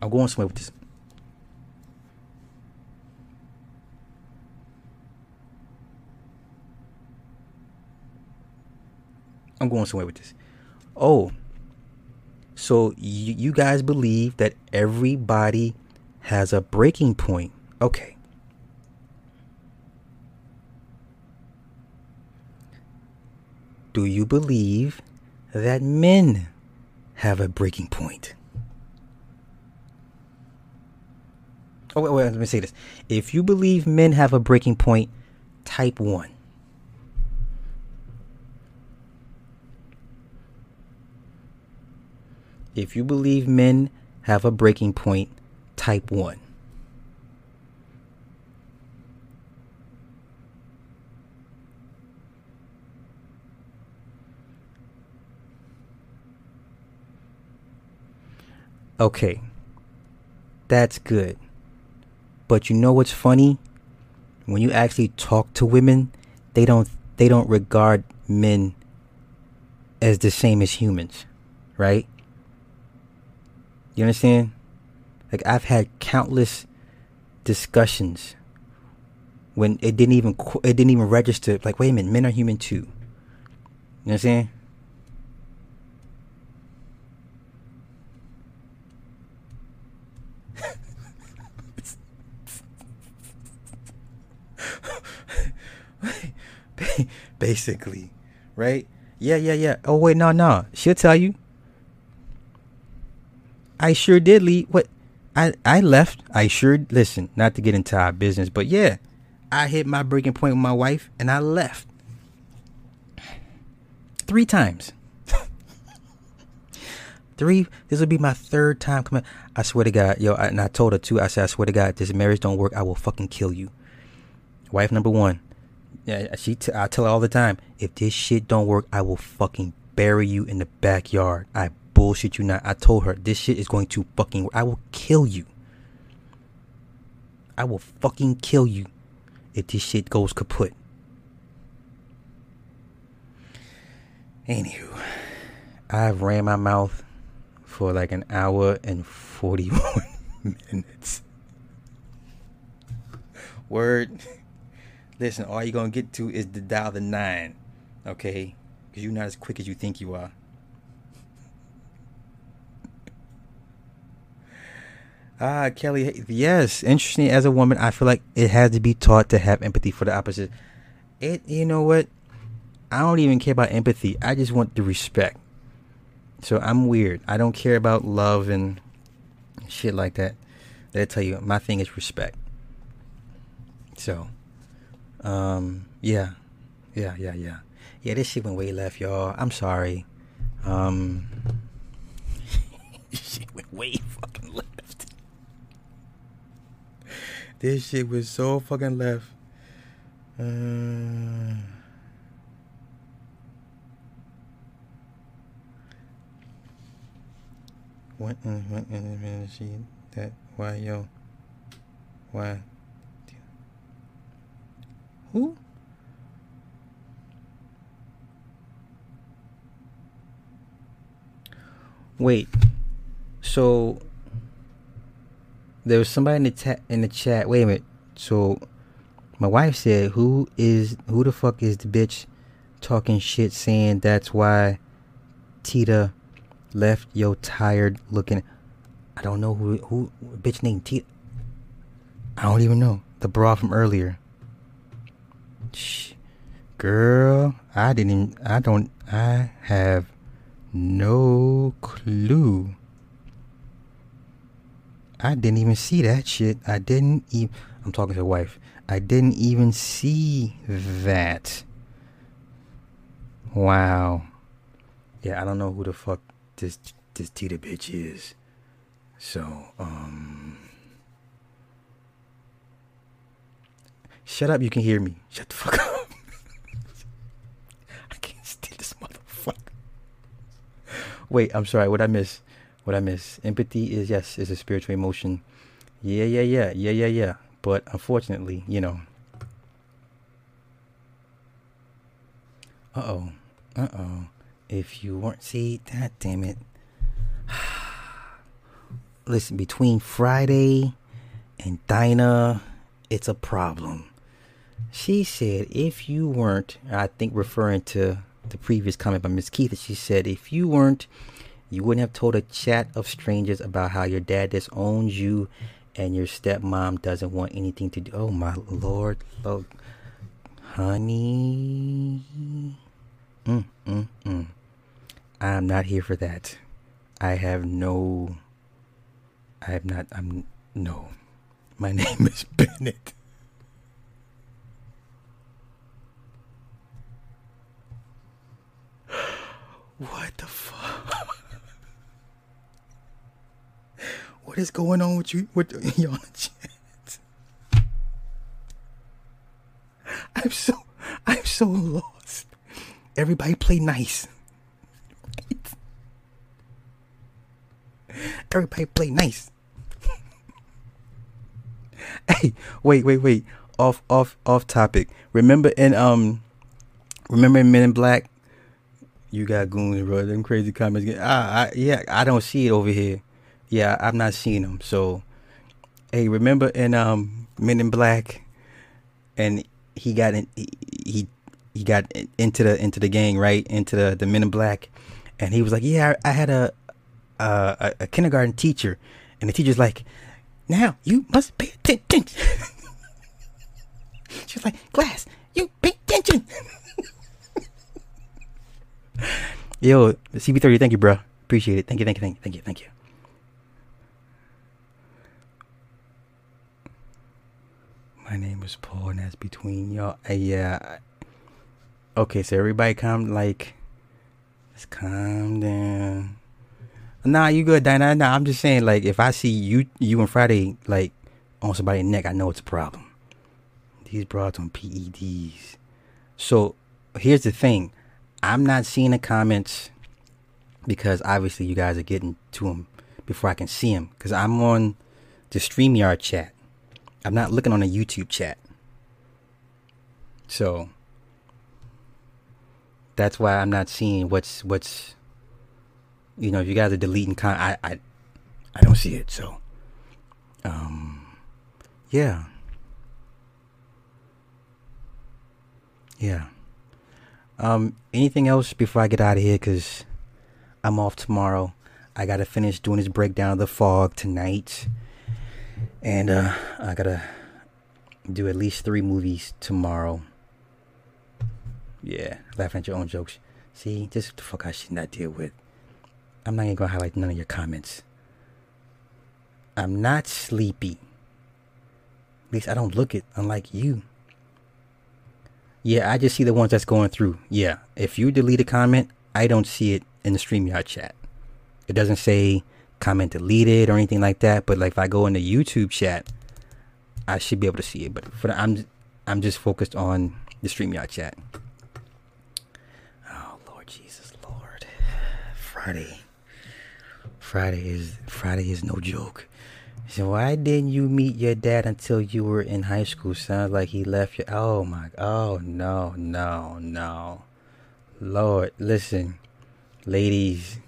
I'm going somewhere with this. I'm going somewhere with this. Oh, so you, you guys believe that everybody has a breaking point. Okay. Do you believe that men have a breaking point? Oh, wait, wait, let me say this. If you believe men have a breaking point, type one. If you believe men have a breaking point, type one. Okay, that's good. But you know what's funny? When you actually talk to women, they don't they don't regard men as the same as humans, right? You understand? Like, I've had countless discussions when it didn't even it didn't even register. Like, wait a minute, men are human too. You understand? Basically, right? Yeah, yeah, yeah. Oh, wait, no, no. She'll tell you. I sure did leave. What? I, I left. I sure, listen, not to get into our business, but yeah, I hit my breaking point with my wife and I left. Three times. Three. This will be my third time coming. I swear to God, yo, I, and I told her too. I said, I swear to God, if this marriage don't work, I will fucking kill you. Wife number one. Yeah, she. T- I tell her all the time, if this shit don't work, I will fucking bury you in the backyard. I bullshit you not. I told her, this shit is going to fucking work. I will kill you. I will fucking kill you if this shit goes kaput. Anywho, I've ran my mouth. for like an hour and forty-one minutes. Word. Listen, all you're going to get to is the dial the nine. Okay? Because you're not as quick as you think you are. Ah, Kelly. Yes. Interesting. As a woman, I feel like it has to be taught to have empathy for the opposite. It, you know what? I don't even care about empathy. I just want the respect. So I'm weird. I don't care about love and shit like that. They'll tell you, my thing is respect. So, um, yeah. Yeah, yeah, yeah. Yeah, this shit went way left, y'all. I'm sorry. Um, this shit went way fucking left. This shit was so fucking left. Uh... What in what in the minute she that why yo why who wait so there was somebody in the chat in the chat wait a minute so my wife said who is who the fuck is the bitch talking shit saying that's why Tita left yo tired looking. I don't know who who a bitch named Tita. I don't even know the bra from earlier. Shh, girl, I didn't. I don't. I have no clue. I didn't even see that shit. I didn't even. I'm talking to the wife. I didn't even see that. Wow. Yeah, I don't know who the fuck This this Tita bitch is. So, um shut up, you can hear me. Shut the fuck up. I can't stand this motherfucker. Wait, I'm sorry, what I miss? What I miss. Empathy is yes, is a spiritual emotion. Yeah, yeah, yeah, yeah, yeah, yeah. But unfortunately, you know. Uh oh. Uh oh. If you weren't, see, god damn it. Listen, between Friday and Dinah, it's a problem. She said, if you weren't, I think referring to the previous comment by Miss Keith, she said, if you weren't, you wouldn't have told a chat of strangers about how your dad disowns you and your stepmom doesn't want anything to do. Oh, my Lord. Oh, honey. Mm, mm, mm. I'm not here for that. I have no. I have not. I'm no. My name is Bennett. What the fuck? What is going on with you? With y'all in the chat? I'm so. I'm so lost. Everybody play nice. Everybody play nice. Hey, wait, wait, wait. Off, off, off topic. Remember in um, remember in Men in Black, you got goons, bro. Them crazy comments. Ah, I, yeah, I don't see it over here. Yeah, I'm not seeing them. So, hey, remember in um, Men in Black, and he got in, he. he He got into the into the gang, right? Into the, the Men in Black, and he was like, "Yeah, I, I had a, a a kindergarten teacher," and the teacher's like, "Now you must pay attention." She's like, "Class, you pay attention." Yo, C B thirty, thank you, bro. Appreciate it. Thank you, thank you, thank you, thank you, thank you. My name is Paul, and that's between y'all. Uh, yeah. I, Okay, so everybody calm, like, let's calm down. Nah, you good, Dinah. Nah, I'm just saying, like, if I see you you and Friday, like, on somebody's neck, I know it's a problem. These broads on P E Ds. So, here's the thing. I'm not seeing the comments because, obviously, you guys are getting to them before I can see them. Because I'm on the StreamYard chat. I'm not looking on a YouTube chat. So... that's why I'm not seeing what's what's you know, if you guys are deleting con, I, I, I don't see it. So, um, yeah, yeah. Um, anything else before I get out of here? Cause I'm off tomorrow. I gotta finish doing this breakdown of The Fog tonight, and uh, I gotta do at least three movies tomorrow. Yeah, laughing at your own jokes. See, this is the fuck I should not deal with. I'm not even gonna highlight none of your comments. I'm not sleepy. At least I don't look it, unlike you. Yeah, I just see the ones that's going through. Yeah, if you delete a comment, I don't see it in the StreamYard chat. It doesn't say comment deleted or anything like that. But like if I go in the YouTube chat, I should be able to see it. But for the, I'm I'm just focused on the StreamYard chat. Oh Lord Jesus, Lord, Friday, Friday is Friday is no joke. So why didn't you meet your dad until you were in high school? Sounds like he left you. Oh my. Oh no, no, no. Lord, listen, ladies.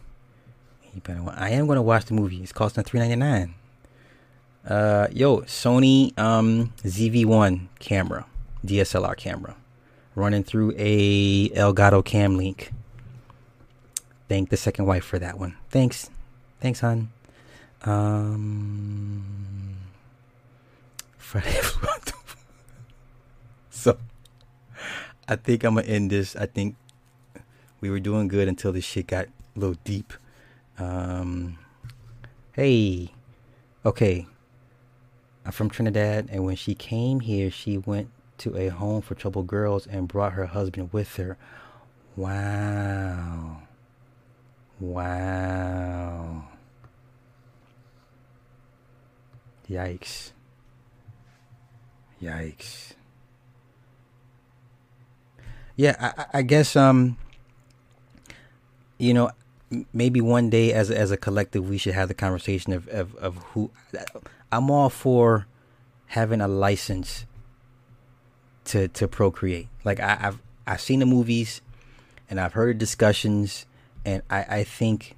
You better. I am gonna watch the movie. It's costing three ninety-nine. Uh, yo, Sony um Z V one camera, D S L R camera, running through a Elgato Cam Link. Thank the second wife for that one. Thanks, thanks, hon. Um, Friday. So, I think I'm gonna end this. I think we were doing good until this shit got a little deep. Um, hey, okay. I'm from Trinidad, and when she came here, she went to a home for troubled girls and brought her husband with her. Wow. Wow. Yikes. Yikes. Yeah, I, I guess, um, you know, maybe one day as a, as a collective, we should have the conversation of, of, of who. I'm all for having a license to to procreate. Like I, I've I've seen the movies, and I've heard discussions, and I, I think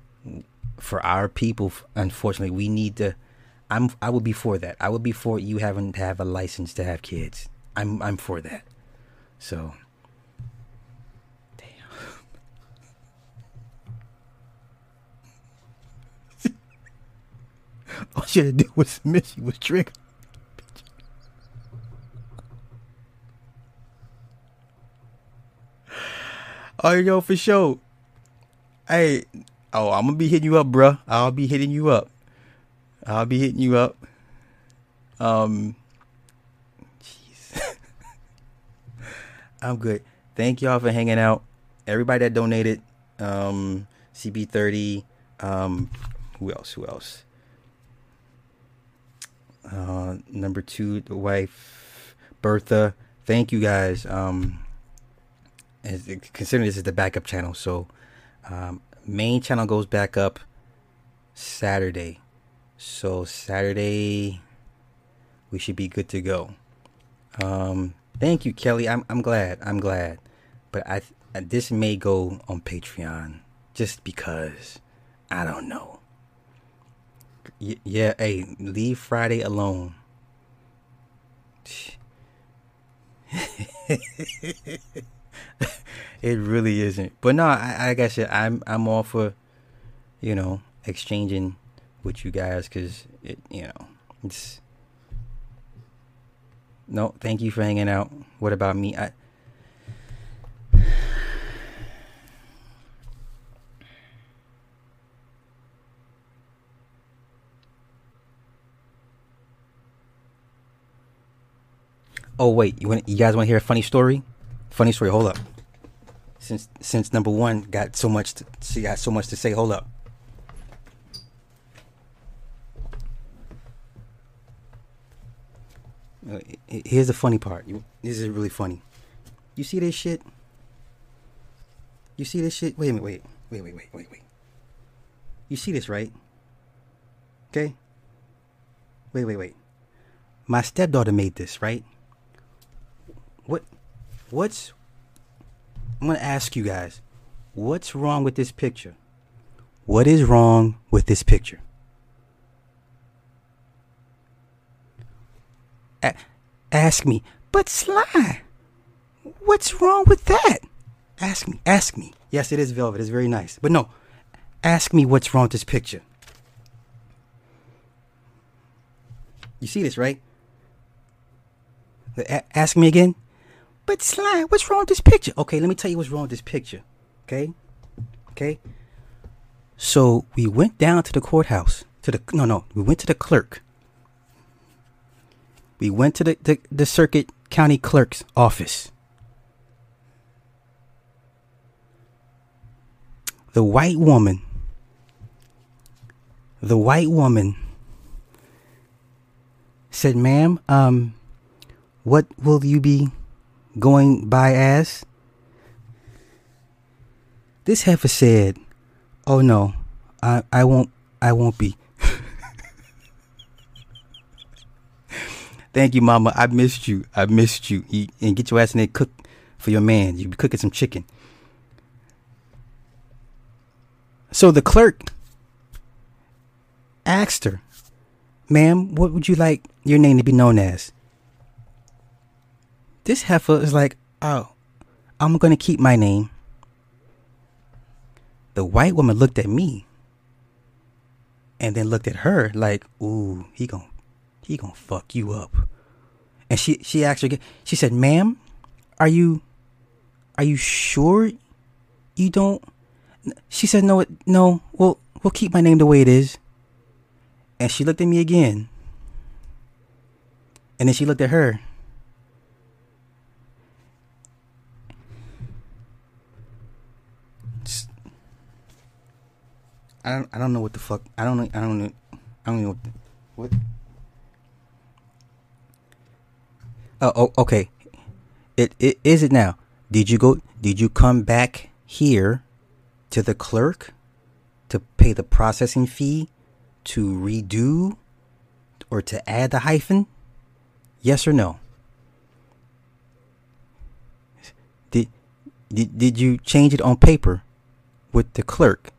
for our people, unfortunately, we need to. I'm I would be for that. I would be for you having to have a license to have kids. I'm I'm for that. So. All she had to do was submit. She was triggered. Oh, yo, for sure. Hey, oh, I'm gonna be hitting you up, bruh. I'll be hitting you up. I'll be hitting you up. Um, jeez, I'm good. Thank y'all for hanging out. Everybody that donated. Um, C B thirty. Um, who else? Who else? Uh, number two, the wife, Bertha. Thank you guys. Um, as, considering this is the backup channel, so um, main channel goes back up Saturday. So Saturday, we should be good to go. Um, thank you, Kelly. I'm I'm glad. I'm glad. But I this may go on Patreon just because I don't know. Yeah, hey, leave Friday alone. It really isn't. But no, I, like I said, I'm I'm all for, you know, exchanging with you guys because it, you know, it's. No, thank you for hanging out. What about me? I. Oh wait, you want you guys want to hear a funny story? Funny story. Hold up. Since since number one got so much, to, she got so much to say. Hold up. Here's the funny part. This is really funny. You see this shit? You see this shit? Wait a minute. Wait. Wait. Wait. Wait. Wait. Wait. You see this, right? Okay. Wait. Wait. Wait. My stepdaughter made this, right? What, what's, I'm going to ask you guys, what's wrong with this picture? What is wrong with this picture? A- ask me, but Sly, what's wrong with that? Ask me, ask me. Yes, it is velvet. It's very nice. But no, ask me what's wrong with this picture. You see this, right? A- ask me again. But Sly, what's wrong with this picture? Okay, let me tell you what's wrong with this picture. Okay? Okay? So we went down to the courthouse. To the no, no. We went to the clerk. We went to the, the, the circuit county clerk's office. The white woman, the white woman said, ma'am, um, what will you be going by as? This heifer said, oh no, I, I won't, I won't be. Thank you, mama. I missed you. I missed you. Eat, and get your ass in there, cook for your man. You be cooking some chicken. So the clerk asked her, ma'am, what would you like your name to be known as? This heifer is like, oh, I'm going to keep my name. The white woman looked at me and then looked at her like, ooh, he gon' he gon' fuck you up. And she, she actually, she said, ma'am, are you, are you sure you don't? She said, no, no, we'll, we'll keep my name the way it is. And she looked at me again. And then she looked at her. Just, I don't, I don't know what the fuck. I don't know. I don't know. I don't know what. The, what? Oh, oh, okay. It, it is it now. Did you go? Did you come back here? To the clerk, to pay the processing fee, to redo, or to add the hyphen? Yes or no? Did, did, did you change it on paper with the clerk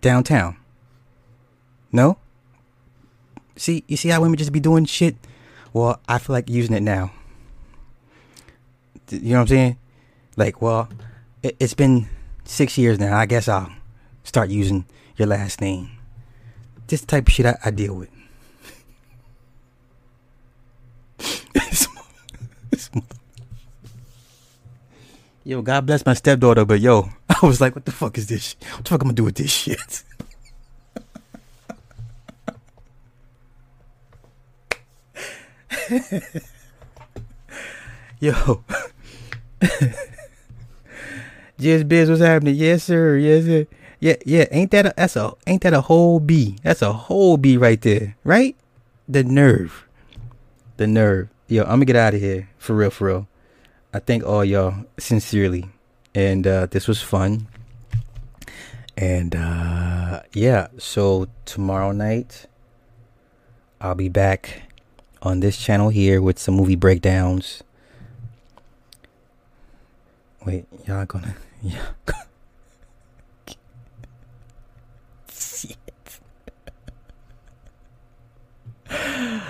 downtown? No? See, you see how women just be doing shit? Well, I feel like using it now. You know what I'm saying? Like, well, it, it's been... Six years now. I guess I'll start using your last name. This type of shit I, I deal with. Yo, God bless my stepdaughter, but yo, I was like, what the fuck is this? What the fuck am I gonna do with this shit? Yo. Just Biz, what's happening? Yes, sir. Yes, sir. Yeah, yeah. Ain't that a that's a ain't that a whole B? That's a whole B right there, right? The nerve, the nerve. Yo, I'm gonna get out of here for real, for real. I thank all y'all sincerely, and uh, this was fun. And uh, yeah, so tomorrow night I'll be back on this channel here with some movie breakdowns. Wait, y'all gonna yeah shit. I'm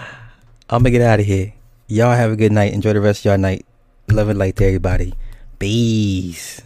gonna get out of here. Y'all have a good night. Enjoy the rest of y'all night. Love and light to everybody. Peace.